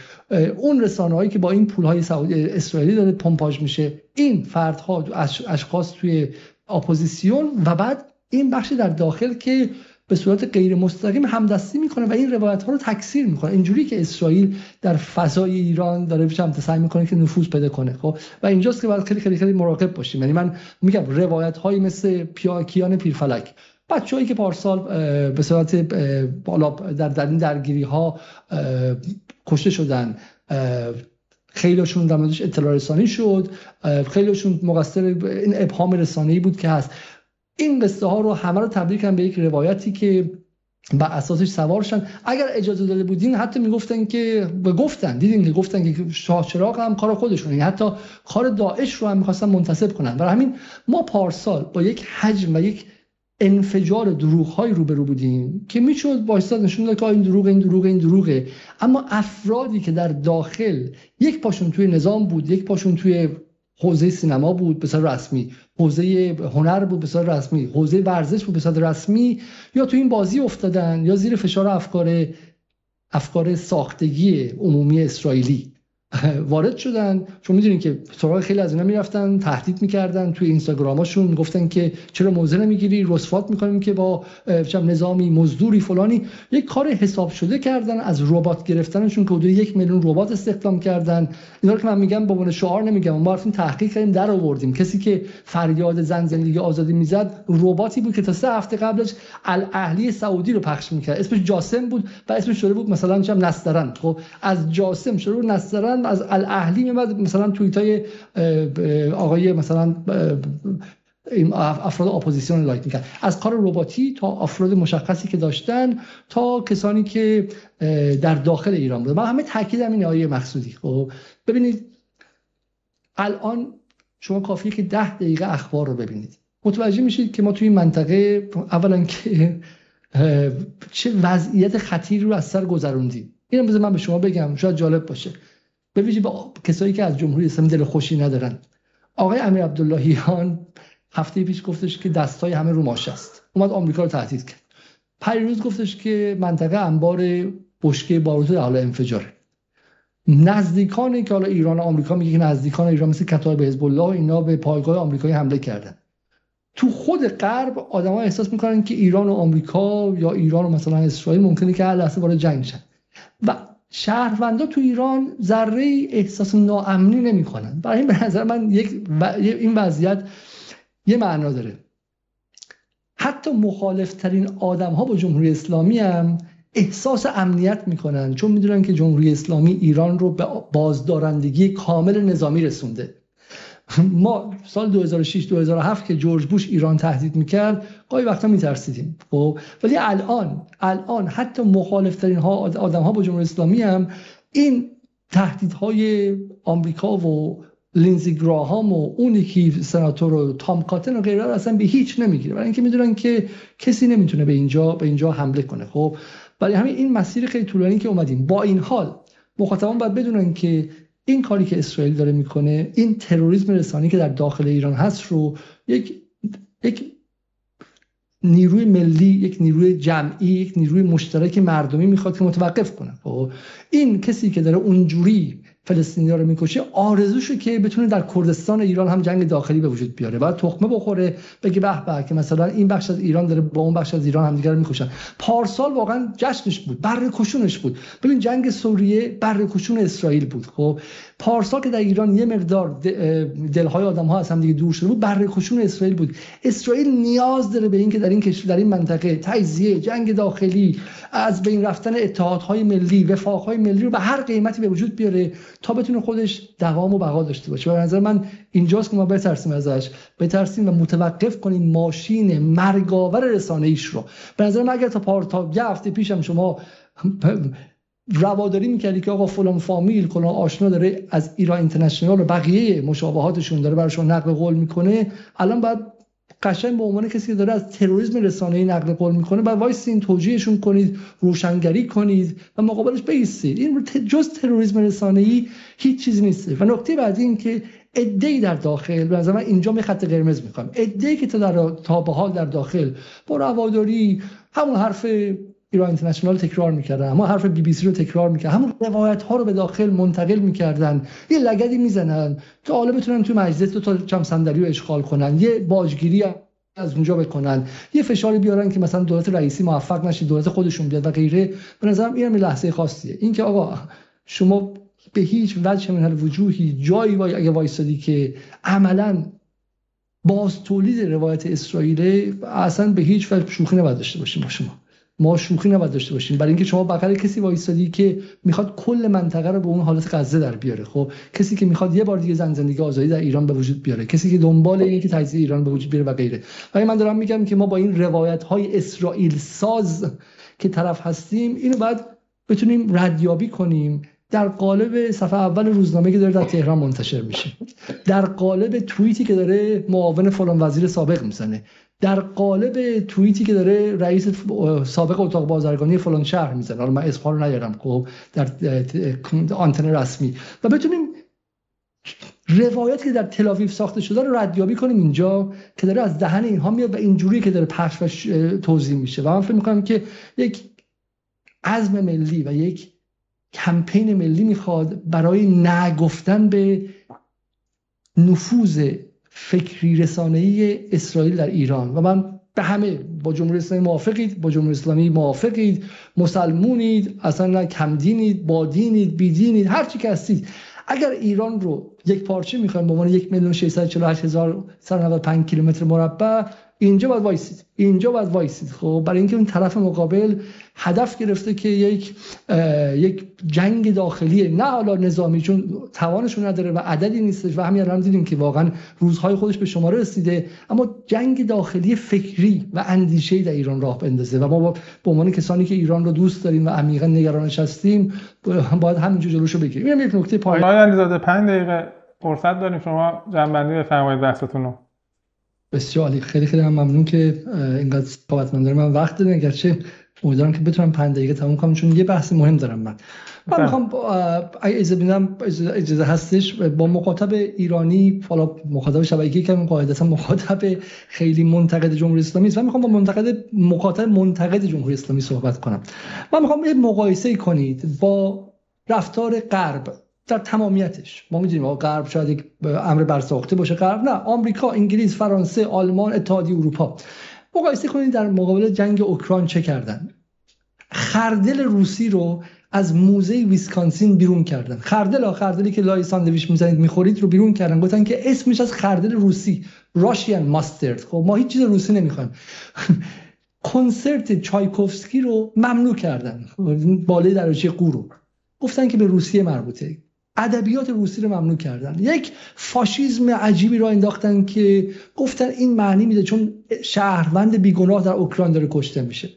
اون رسانه‌هایی که با این پول‌های سعودی اسرائیلی داره پمپاژ میشه، این فردها اشخاص توی اپوزیسیون و بعد این بخش در داخل که به صورت غیر مستقیم همدستی میکنه و این روایت ها رو تکثیر میکنه. اینجوری که اسرائیل در فضای ایران داره بچم سعی میکنه که نفوذ پیدا کنه. خب و اینجاست که باید خیلی خیلی خیلی مراقب باشیم. یعنی من میگم روایت هایی مثل پیا کیان پیرفلک، بچه‌هایی که پارسال به صورت بالا در در این درگیری ها کشته شدن، خیلیشون در موردش اطلاع رسانی شد، خیلیشون مقصر این ابهام رسانه‌ای بود که هست. این قصه ها رو همه رو تبدیل کردن به یک روایتی که با اساسش سوارشن. اگر اجازه داده بودین حتی میگفتن که گفتن دیدین که گفتن که شاه چراغ هم کار خودشونه، حتی کار داعش رو هم می‌خواستن منتسب کنن. برای همین ما پارسال با یک حجم و یک انفجار دروغ‌های روبرو بودیم که میشد وایساد نشون داد که این دروغ این دروغ این دروغه. اما افرادی که در داخل یک پاشون توی نظام بود، یک پاشون توی حوزه سینما بود به صورت رسمی، حوزه هنر بود به صورت رسمی، حوزه ورزش بود به صورت رسمی، یا تو این بازی افتادن یا زیر فشار افکار افکار ساختگی عمومی اسرائیلی وارد شدن. چون میدونین که سراغ خیلی از اینا میرفتن، تهدید میکردن توی اینستاگراماشون، میگفتن که چرا موضع نمیگیری، رسوات میکنیم که با نظامی مزدوری فلانی. یک کار حساب شده کردن از ربات گرفتنشون که حدود یک میلیون ربات استخدام کردن. اینا رو که من میگم به عنوان شعار نمیگم، ما رفتیم تحقیق کردیم در آوردیم. کسی که فریاد زن زندگی آزادی میزد رباتی بود که تا سه هفته قبلش الاهلی سعودی رو پخش میکرد، اسمش جاسم بود و اسمش شده بود مثلا چم نسترن. خب از جاسم شروع نسترن مثلا از الاهلی میاد مثلا توییتای آقای مثلا این افراد اپوزیسیون لایک میکرد، از کار رباتی تا افراد مشخصی که داشتن تا کسانی که در داخل ایران بودن. من همه تاکیدم اینه آیه مقصودی. خب ببینید الان شما کافیه که ده دقیقه اخبار رو ببینید، متوجه میشید که ما توی این منطقه اولا که چه وضعیت خطیری رو از سر گذروندیم. اینم بذار من به شما بگم، شاید جالب باشه، به ویژه با کسایی که از جمهوری اسلامی دل خوشی ندارن. آقای امیرعبداللهیان هفته پیش گفتش که دستای همه رو ماشه است، اومد آمریکا رو تهدید کرد. پریروز گفتش که منطقه انبار بشکه باروت در حال انفجاره. نزدیکانی که حالا ایران و آمریکا میگه که نزدیکان ایران مثل کتار به حزب الله اینا به پایگاه آمریکایی حمله کردن. تو خود غرب آدما احساس میکنن که ایران و آمریکا یا ایران و مثلا اسرائیل ممکنه که هر لحظه وارد جنگ شن و شهروندا تو ایران ذره احساس ناامنی نمیکنن. برای این به نظر من یک این وضعیت یه معنا داره. حتی مخالف ترین آدم ها با جمهوری اسلامی هم احساس امنیت میکنن، چون میدونن که جمهوری اسلامی ایران رو به بازدارندگی کامل نظامی رسونده. ما سال دو هزار و شش دو هزار و هفت که جورج بوش ایران تهدید میکرد گاهی وقتا میترسیدیم، ولی الان الان حتی مخالف ترین ها آدم ها با جمهوری اسلامی هم این تهدیدهای آمریکا و لینزی گراهام و اونی که سناتور و تام کاتن و غیره رو اصلا به هیچ نمیگیره، برای اینکه میدونن که کسی نمیتونه به اینجا به اینجا حمله کنه. خب برای همین این مسیر خیلی طولانی که اومدیم. با این حال مخاطبان باید بدونن که این کاری که اسرائیل داره میکنه، این تروریسم رسانی که در داخل ایران هست رو یک یک نیروی ملی، یک نیروی جمعی، یک نیروی مشترک مردمی میخواد که متوقف کنه. خب این کسی که داره اونجوری فلسطینی‌ها رو میکشه آرزوشه که بتونه در کردستان ایران هم جنگ داخلی به وجود بیاره، بعد تخمه بخوره بگه به به که مثلا این بخش از ایران داره با اون بخش از ایران همدیگه رو میکشن. پارسال واقعا جشنش بود، برکشونش بود. ببین جنگ سوریه برکشون اسرائیل بود. خب پارسال که در ایران یه مقدار دلهای آدم‌ها از هم دیگه دور شده بود، برکشون اسرائیل بود. اسرائیل نیاز داره به این که در این کشور، در این منطقه تجزیه، جنگ داخلی، از بین رفتن اتحادهای ملی، وفاق‌های ملی رو به هر قیمتی به وجود بیاره تا بتونه خودش دوام و بقا داشته باشه. به نظر من اینجاست که ما بترسیم ازش، بترسیم و متوقف کنیم ماشین مرگاور رسانه‌ایش رو. به نظر من اگر تا پارتا یه هفته پیشم شما رواداری میکردی که آقا فلان فامیل کلا آشنا داره از ایران اینترنشنال و بقیه مشابهاتشون داره براشون نقل قول میکنه، الان باید قشنگ به عنوان کسی که داره از تروریسم رسانه‌ای نقل قول میکنه بعد وایسین توجیهشون کنید، روشنگری کنید و مقابلش بایستید. این جز تروریسم رسانه‌ای هیچ چیزی نیست. و نکته بعدی این که عده‌ای در داخل، به نظر من اینجا می خط قرمز میخوام، عده‌ای که تا در تا به حال در داخل با رواداری همون حرف ایران اینترنشنال تکرار میکردن، همون حرف بی بی سی رو تکرار میکردن، همون روایت ها رو به داخل منتقل میکردن، یه لگدی میزنن که حالا بتونن توی مجلس دو تا چند صندلی رو اشغال کنن، یه باجگیری از اونجا بکنن، یه فشاری بیارن که مثلا دولت رئیسی موفق نشه، دولت خودشون بیاد و غیره. به نظرم این هم لحظه خاصیه، این که آقا شما به هیچ وجه من الوجوهی جایی وای اگه وایسادی که عملاً باز تولید روایت اسرائیل، اصلا به هیچ وجه شوخی نباید داشته باشیم. شما ما شوخی نباید داشته باشیم، برای اینکه شما بغل کسی وایسادی که میخواد کل منطقه رو به اون حالت غزه در بیاره. خب کسی که میخواد یه بار دیگه زن زندگی آزادی در ایران به وجود بیاره، کسی که دنبال اینه که تجزیه ایران به وجود بیاره و غیره. ولی من دارم میگم که ما با این روایت‌های اسرائیل ساز که طرف هستیم، اینو باید بتونیم ردیابی کنیم در قالب صفحه اول روزنامه که داره در تهران منتشر میشه، در قالب توییتی که داره معاون فلان وزیر سابق میزنه، در قالب توییتی که داره رئیس سابق اتاق بازرگانی فلان شهر میزنه، حالا من اسمها رو نیارم، خب در آنتن رسمی، و بتونیم روایتی که در تل‌آویو ساخته شده رو ردیابی کنیم اینجا که داره از دهن اینها میاد و اینجوری که داره پخش و توزیع میشه. و من فکر می‌کنم که یک عزم ملی و یک کمپین ملی میخواد برای نگفتن به نفوذ فکری رسانه‌ای اسرائیل در ایران. و من به همه، با جمهوری اسلامی موافقید، با جمهوری اسلامی موافقید، مسلمونید، اصلا نه کم دینید، با دینید، بی دینید، هر چی که هستید، اگر ایران رو یک پارچه میخوایم به عنوان یک میلیون ششصد و چهل و هشت هزار صد و نود و پنج کیلومتر مربع، اینجا باید وایسید اینجا باید وایسید خب، برای اینکه اون طرف مقابل هدف گرفته که یک یک جنگ داخلیه، نه حالا نظامی، چون توانشون نداره و عددی نیستش و همین الان دیدیم که واقعا روزهای خودش به شماره رسیده، اما جنگ داخلی فکری و اندیشه‌ای در ایران راه بندازه و ما به عنوان کسانی که ایران رو دوست داریم و عمیقا نگرانش هستیم باید همینجور جلوشو بگیریم. اینم یک نکته پایانی. ما علیزاده پنج دقیقه فرصت داریم، شما جنبندی بفرمایید بحثتون رو. بسیار عالی، خیلی خیلی هم ممنون که اینقدر صحبتمند دارم. من وقت دارم، گرچه امیدوارم که بتونم پنج دقیقه تموم کنم چون یه بحث مهم دارم. من من میخوام اجازه بدم، اجازه هستش با مخاطب ایرانی، حالا مخاطب شبکه‌ای که قاعدتاً مخاطب خیلی منتقد جمهوری اسلامی است، من میخوام با منتقد مخاطب منتقد جمهوری اسلامی صحبت کنم. من میخوام یه مقایسه کنید با رفتار غرب در تمامیتش. ما می‌دونیم آقا غرب شاید یک امر برساخته باشه، غرب نه، آمریکا، انگلیس، فرانسه، آلمان، اتحادیه اروپا. مقایسه کنید در مقابل جنگ اوکراین چه کردن. خردل روسی رو از موزه ویسکانسین بیرون کردن. خردل خردلی که لای ساندویچ می‌زنید می‌خورید رو بیرون کردن، گفتن که اسمش از خردل روسی، راشیان ماسترد. خب ما هیچ چیز روسی نمی‌خوایم. کنسرت چایکوفسکی رو ممنوع کردن، بالای دریاچه قورو، گفتن که به روسیه مربوطه. ادبیات روسی رو ممنوع کردن. یک فاشیسم عجیبی را انداختن که گفتن این معنی میده چون شهروند بیگناه در اوکراین داره کشته میشه.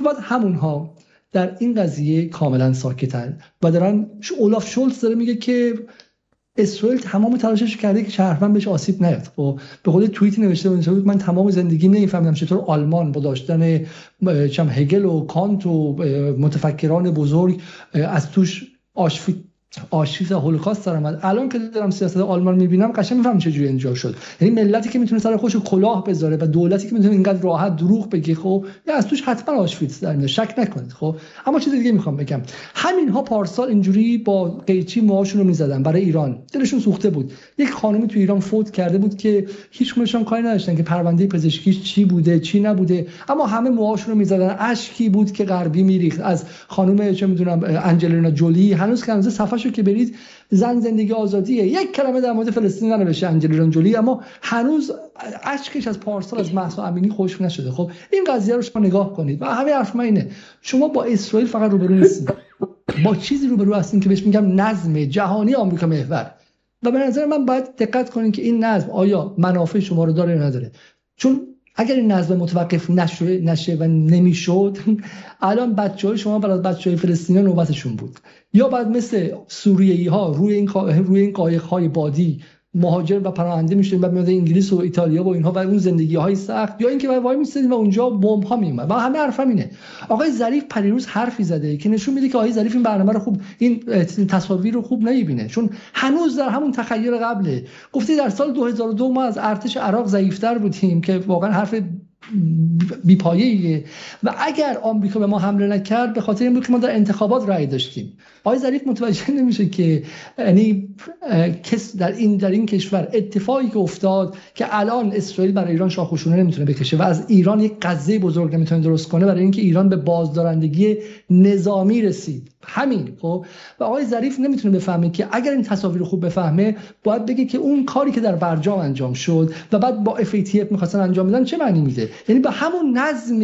و بعد همونها در این قضیه کاملا ساکتن و دارن. اولاف شولتز داره میگه که اسرائیل تمام تلاشش کرده که شهروند بهش آسیب نیاد. و به قول توییت نوشته بود من تمام زندگی نمیفهمیدم چطور آلمان با داشتن چم هگل و کانت و متفکران بزرگ از توش آشفی آشیز هولوکاست سر آمد. الان که دارم سیاست آلمان میبینم قشنگ میفهمم چه جوری اینجا شد. یعنی ملتی که میتونه سر خودش کلاه بذاره و دولتی که میتونه اینقدر راحت دروغ بگه، خب یا از توش حتما آشویتز در میاد، شک نکنید. خب اما چیز دیگه میخوام بگم، همینها پارسال اینجوری با قیچی موهاشون رو میزدن برای ایران، دلشون سوخته بود. یک خانومی تو ایران فوت کرده بود که هیچ کمشون کاری نداشتن که پرونده پزشکیش چی بوده چی نبوده، اما همه موهاشون رو میزدن. اشکی بود که غربی میریخت از خانم چه میدونم آنجلینا جولی، هنوز که هنوز شو که برید زن زندگی آزادیه، یک کلمه در مورد فلسطین ننوشته آنجلینا جولی، اما هنوز اشکش از پارسال از مهسا امینی خشک نشده. خب این قضیه رو شما نگاه کنید و همین حرف من اینه، شما با اسرائیل فقط روبرو نیستید، با چیزی روبرو هستین که بهش میگم نظم جهانی آمریکا محور. و به نظر من باید دقت کنین که این نظم آیا منافع شما رو داره یا نداره، چون اگر این نظم متوقف نشه نشه و نمیشد الان بچه‌های شما برای بچه‌های فلسطینی نوبتشون بود، یا بعد مثل سوریه‌ای‌ها روی این روی این قایق‌های بادی مهاجر و پناهنده میشدن و میاد انگلیس و ایتالیا و اینها و اون زندگی‌های سخت، یا اینکه وای می‌سیدن و اونجا بمب‌ها میومد. و همه حرفم اینه، آقای ظریف پریروز حرفی زده که نشون میده که آقای ظریف این برنامه رو خوب، این تصاویر رو خوب نمی‌بینه، چون هنوز در همون تخیل قبله. گفته در سال دو هزار و دو ما از ارتش عراق ضعیف‌تر بودیم، که واقعا حرف بی‌پایه‌ایه. و اگر آمریکا به ما حمله نکرد به خاطر این بود که ما در انتخابات رأی داشتیم. آقای ظریف متوجه نمیشه که یعنی کس در این در این کشور اتفاقی که افتاد که الان اسرائیل برای ایران شاخوشونه نمیتونه بکشه و از ایران یک قضیه بزرگ نمیتونه درست کنه، برای اینکه ایران به بازدارندگی نظامی رسید. همین. خب و آقای ظریف نمیتونه بفهمه که اگر این تصاویر رو خوب بفهمه باید بگه که اون کاری که در برجام انجام شد و بعد با اف ای تی اف می‌خواستن انجام بدن چه معنی میده. یعنی به همون نظم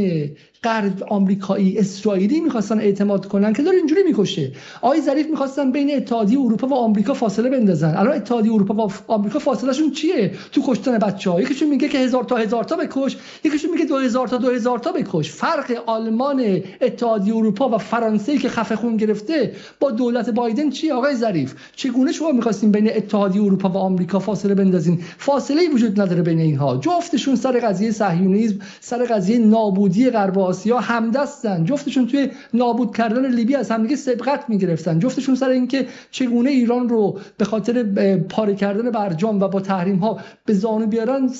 غرب آمریکایی اسرائیلی می‌خواستن اعتماد کنن که داره اینجوری می‌کشه. آقای ظریف می‌خواستن بین اتحادیه اروپا و آمریکا فاصله بندازن، الان اتحادیه اروپا و آمریکا فاصلهشون چیه تو کشتن بچه‌ها؟ یکیشون میگه که هزار تا هزار تا بکش، یکیشون میگه دو هزار تا دو هزار تا بکش. فرق آلمان، اتحادیه اروپا و فرانسه که خفه خون گرفته با دولت بایدن چیه آقای ظریف؟ چگونه شما می‌خواستین بین اتحادیه اروپا و آمریکا فاصله بندازین؟ فاصله‌ای وجود نداره بین اینها. جفتشون سر قضیه صهیونیسم، سر قضیه نابودی غرب آسیا همدستن. جفتشون توی نابود کردن لیبیا از همدیگه سبقت می‌گرفتن. جفتشون سر اینکه چگونه ایران رو به خاطر پاره کردن برجام و با تحریم‌ها به زانو بیارن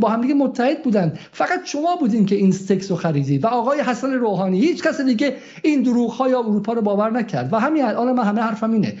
با همدیگه متحد بودن. فقط شما بودین که این سکس رو خریدید و آقای حسن روحانی، هیچ کس دیگه این دروغ‌های اروپا رو باور نکرد. و همین الان من همه حرفم اینه،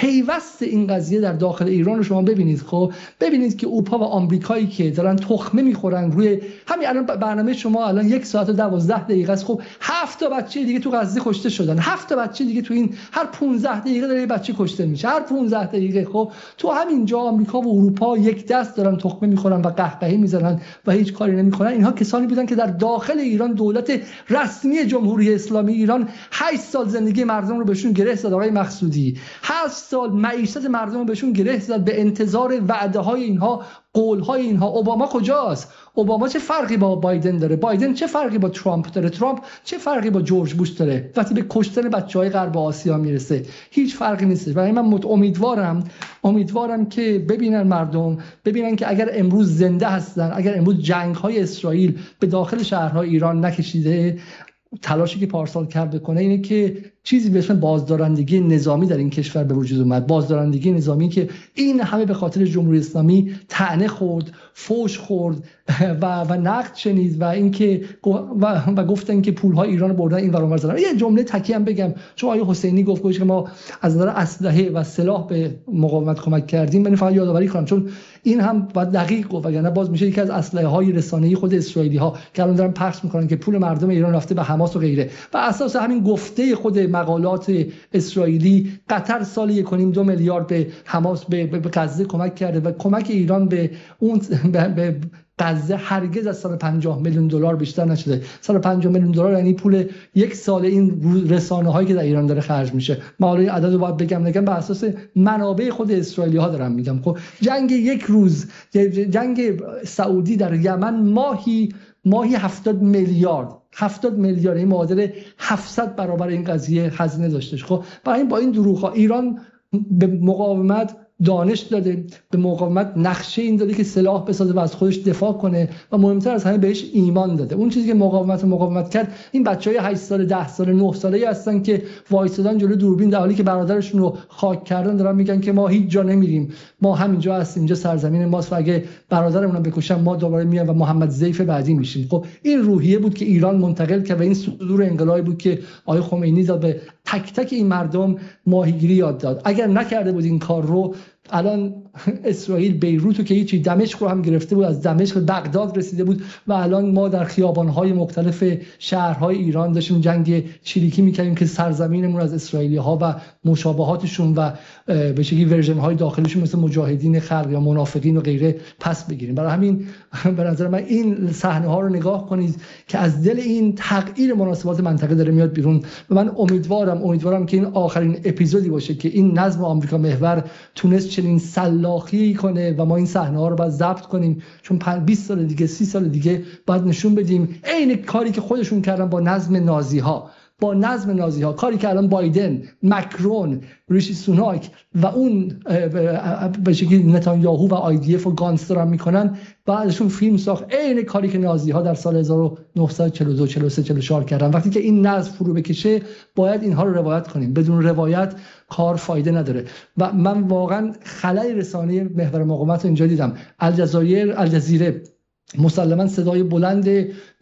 پیوست این قضیه در داخل ایران رو شما ببینید. خب ببینید که اروپا و آمریکایی که دارن تخمه میخورن روی همین الان برنامه شما الان یک ساعت و دوازده دقیقه است. خب هفت تا بچه دیگه تو غزه کشته شدن، هفت تا بچه دیگه تو این هر پانزده دقیقه داره بچه کشته میشه، هر پانزده دقیقه. خب تو همین جا آمریکا و اروپا یک دست دارن تخمه میخورن و قهقهه میزنن و هیچ کاری نمیکنن. اینها کسانی بودن که در داخل ایران دولت رسمی جمهوری اسلامی ایران هشت سال زندگی مردم رو بهشون گره زد. آقای مقصودی هشت سال معیشت مردم رو بهشون گره زد به انتظار وعده های اینها، قول های اینها. اوباما کجاست؟ اوباما چه فرقی با بایدن داره؟ بایدن چه فرقی با ترامپ داره؟ ترامپ چه فرقی با جورج بوش داره وقتی به کشتن بچهای غرب آسیا میرسه؟ هیچ فرقی نیستش. ولی من امیدوارم امیدوارم که ببینن مردم، ببینن که اگر امروز زنده هستن، اگر امروز جنگ های اسرائیل به داخل شهرهای ایران نکشیده، تلاشی که پارسال کرده کنه اینه که چیزی به اسم بازدارندگی نظامی در این کشور به وجود اومد. بازدارندگی نظامی که این همه به خاطر جمهوری اسلامی طعنه خورد، فوش خورد و و نقد شنید و اینکه و, و گفتن که پول‌های ایران بردن این ور اون ور زدن. یه جمله تکی هم بگم، چون آقای حسینی گفت گوش که ما از نظر اسلحه و سلاح به مقاومت کمک کردیم، من فقط یادآوری کنم چون این هم باید دقیق گفت، وگرنه باز میشه یکی از اسلحه‌های رسانه‌ای خود اسرائیلی‌ها که الان دارن پخش می‌کنن که پول مردم ایران رفته به حماس و غیره. و اساس همین گفته خود مقالات اسرائیلی، قطر سال یک و نیم دو میلیارد به حماس به غزه کمک کرده و کمک ایران به اون به غزه هرگز از صد و پنجاه میلیون دلار بیشتر نشده. صد و پنجاه میلیون دلار یعنی پول یک سال این رسانه‌هایی که در ایران داره خرج میشه. ما الان عدد رو باید بگم نگم، بر اساس منابع خود اسرائیلی‌ها دارم میگم. خب جنگ یک روز، جنگ سعودی در یمن ماهی ماهی هفتاد میلیارد، هفتاد میلیارد این معادل هفتصد برابر این قضیه هزینه داشتش. خب برای با این دروغ‌ها ایران به مقاومت دانش داده، به مقاومت نقشه این داده که سلاح بسازه و از خودش دفاع کنه و مهمتر از همه بهش ایمان داده. اون چیزی که مقاومت مقاومت کرد، این بچهای هشت ساله، ده ساله، نه ساله‌ای هستن که وایسادن جلو دوربین در حالی که برادرشون رو خاک کردن دارن میگن که ما هیچ جا نمیریم، ما همینجا هستیم، اینجا سرزمین ماست و اگه برادرمون رو بکشن ما دوباره میایم و محمد ظریف بعدی میشیم. خب این روحیه بود که ایران منتقل کرد و این صدور انقلابی بود که آقای خمینی زاد به تک تک این مردم ماهیگیری یاد داد. اگر نکرده بود این کار رو، الان اسرائیل بیروتو که هیچی، دمشق رو هم گرفته بود، از دمشق بغداد رسیده بود و الان ما در خیابان‌های مختلف شهرهای ایران داشتیم جنگ چریکی می‌کردیم که سرزمینمون از اسرائیلی‌ها و مشابهاتشون و به شکلی ورژن‌های داخلیشون مثل مجاهدین خلق یا منافقین و غیره پس بگیریم. برای همین به نظر من این صحنه‌ها رو نگاه کنید که از دل این تغییر مناسبات منطقه داره میاد بیرون و من امیدوارم امیدوارم که این آخرین اپیزودی باشه که این نظم آمریکا محور تونس چنین سلاخی کنه و ما این صحنه ها رو باید ضبط کنیم، چون بیست سال دیگه، سی سال دیگه باید نشون بدیم عین کاری که خودشون کردن با نظم نازی ها با نظم نازی ها کاری که الان بایدن، مکرون، ریشی سوناک و اون به شکلی نتانیاهو و آی دی اف و گانس دارن میکنن. بعدشون فیلم ساخت عین کاری که نازی ها در سال هزار و نهصد و چهل و دو، چهل و سه، چهل و چهار کردن. وقتی که این نظم فرو بکشه باید اینها رو روایت کنیم. بدون روایت کار فایده نداره و من واقعا خلای رسانه محور مقاومت رو اینجا دیدم. الجزایر، الجزیره مسلماً صدای بلند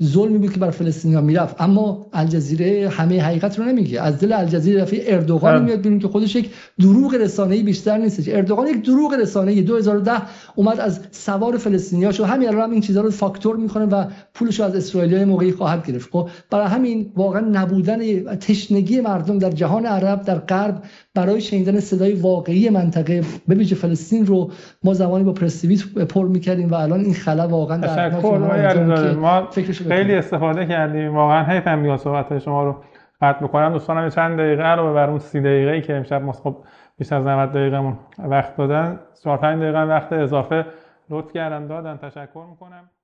ظلمی بود که بر فلسطینی‌ها میرفت، اما الجزیره همه حقیقت رو نمیگه. از دل الجزیره رفیع اردوغان میاد بیرون که خودش یک دروغ رسانه‌ای بیشتر نیست. اردوغان یک دروغ رسانه‌ای دو هزار و ده اومد از سوار فلسطینی‌ها شو، همین الان هم این چیزا رو فاکتور میکنه و پولش رو از اسرائیلی‌های موقعی خواهد گرفت. خب برای همین واقعاً نبودن تشنگی مردم در جهان عرب، در غرب، برای شنیدن صدای واقعی منطقه به ویژه فلسطین رو ما زمانی با پرسویت پر میکردیم و الان این خلا واقعاً در تشکر. ما خیلی استفاده کردیم، واقعا حیف هم میاد صحبت شما رو قطع بکنم. دوستانم چند دقیقه رو ببرون سی دقیقه‌ای که امشب ما خب بیش از نود دقیقه‌مون وقت دادن، چهار پنج دقیقه وقت اضافه لطف کردن دادن. تشکر میکنم.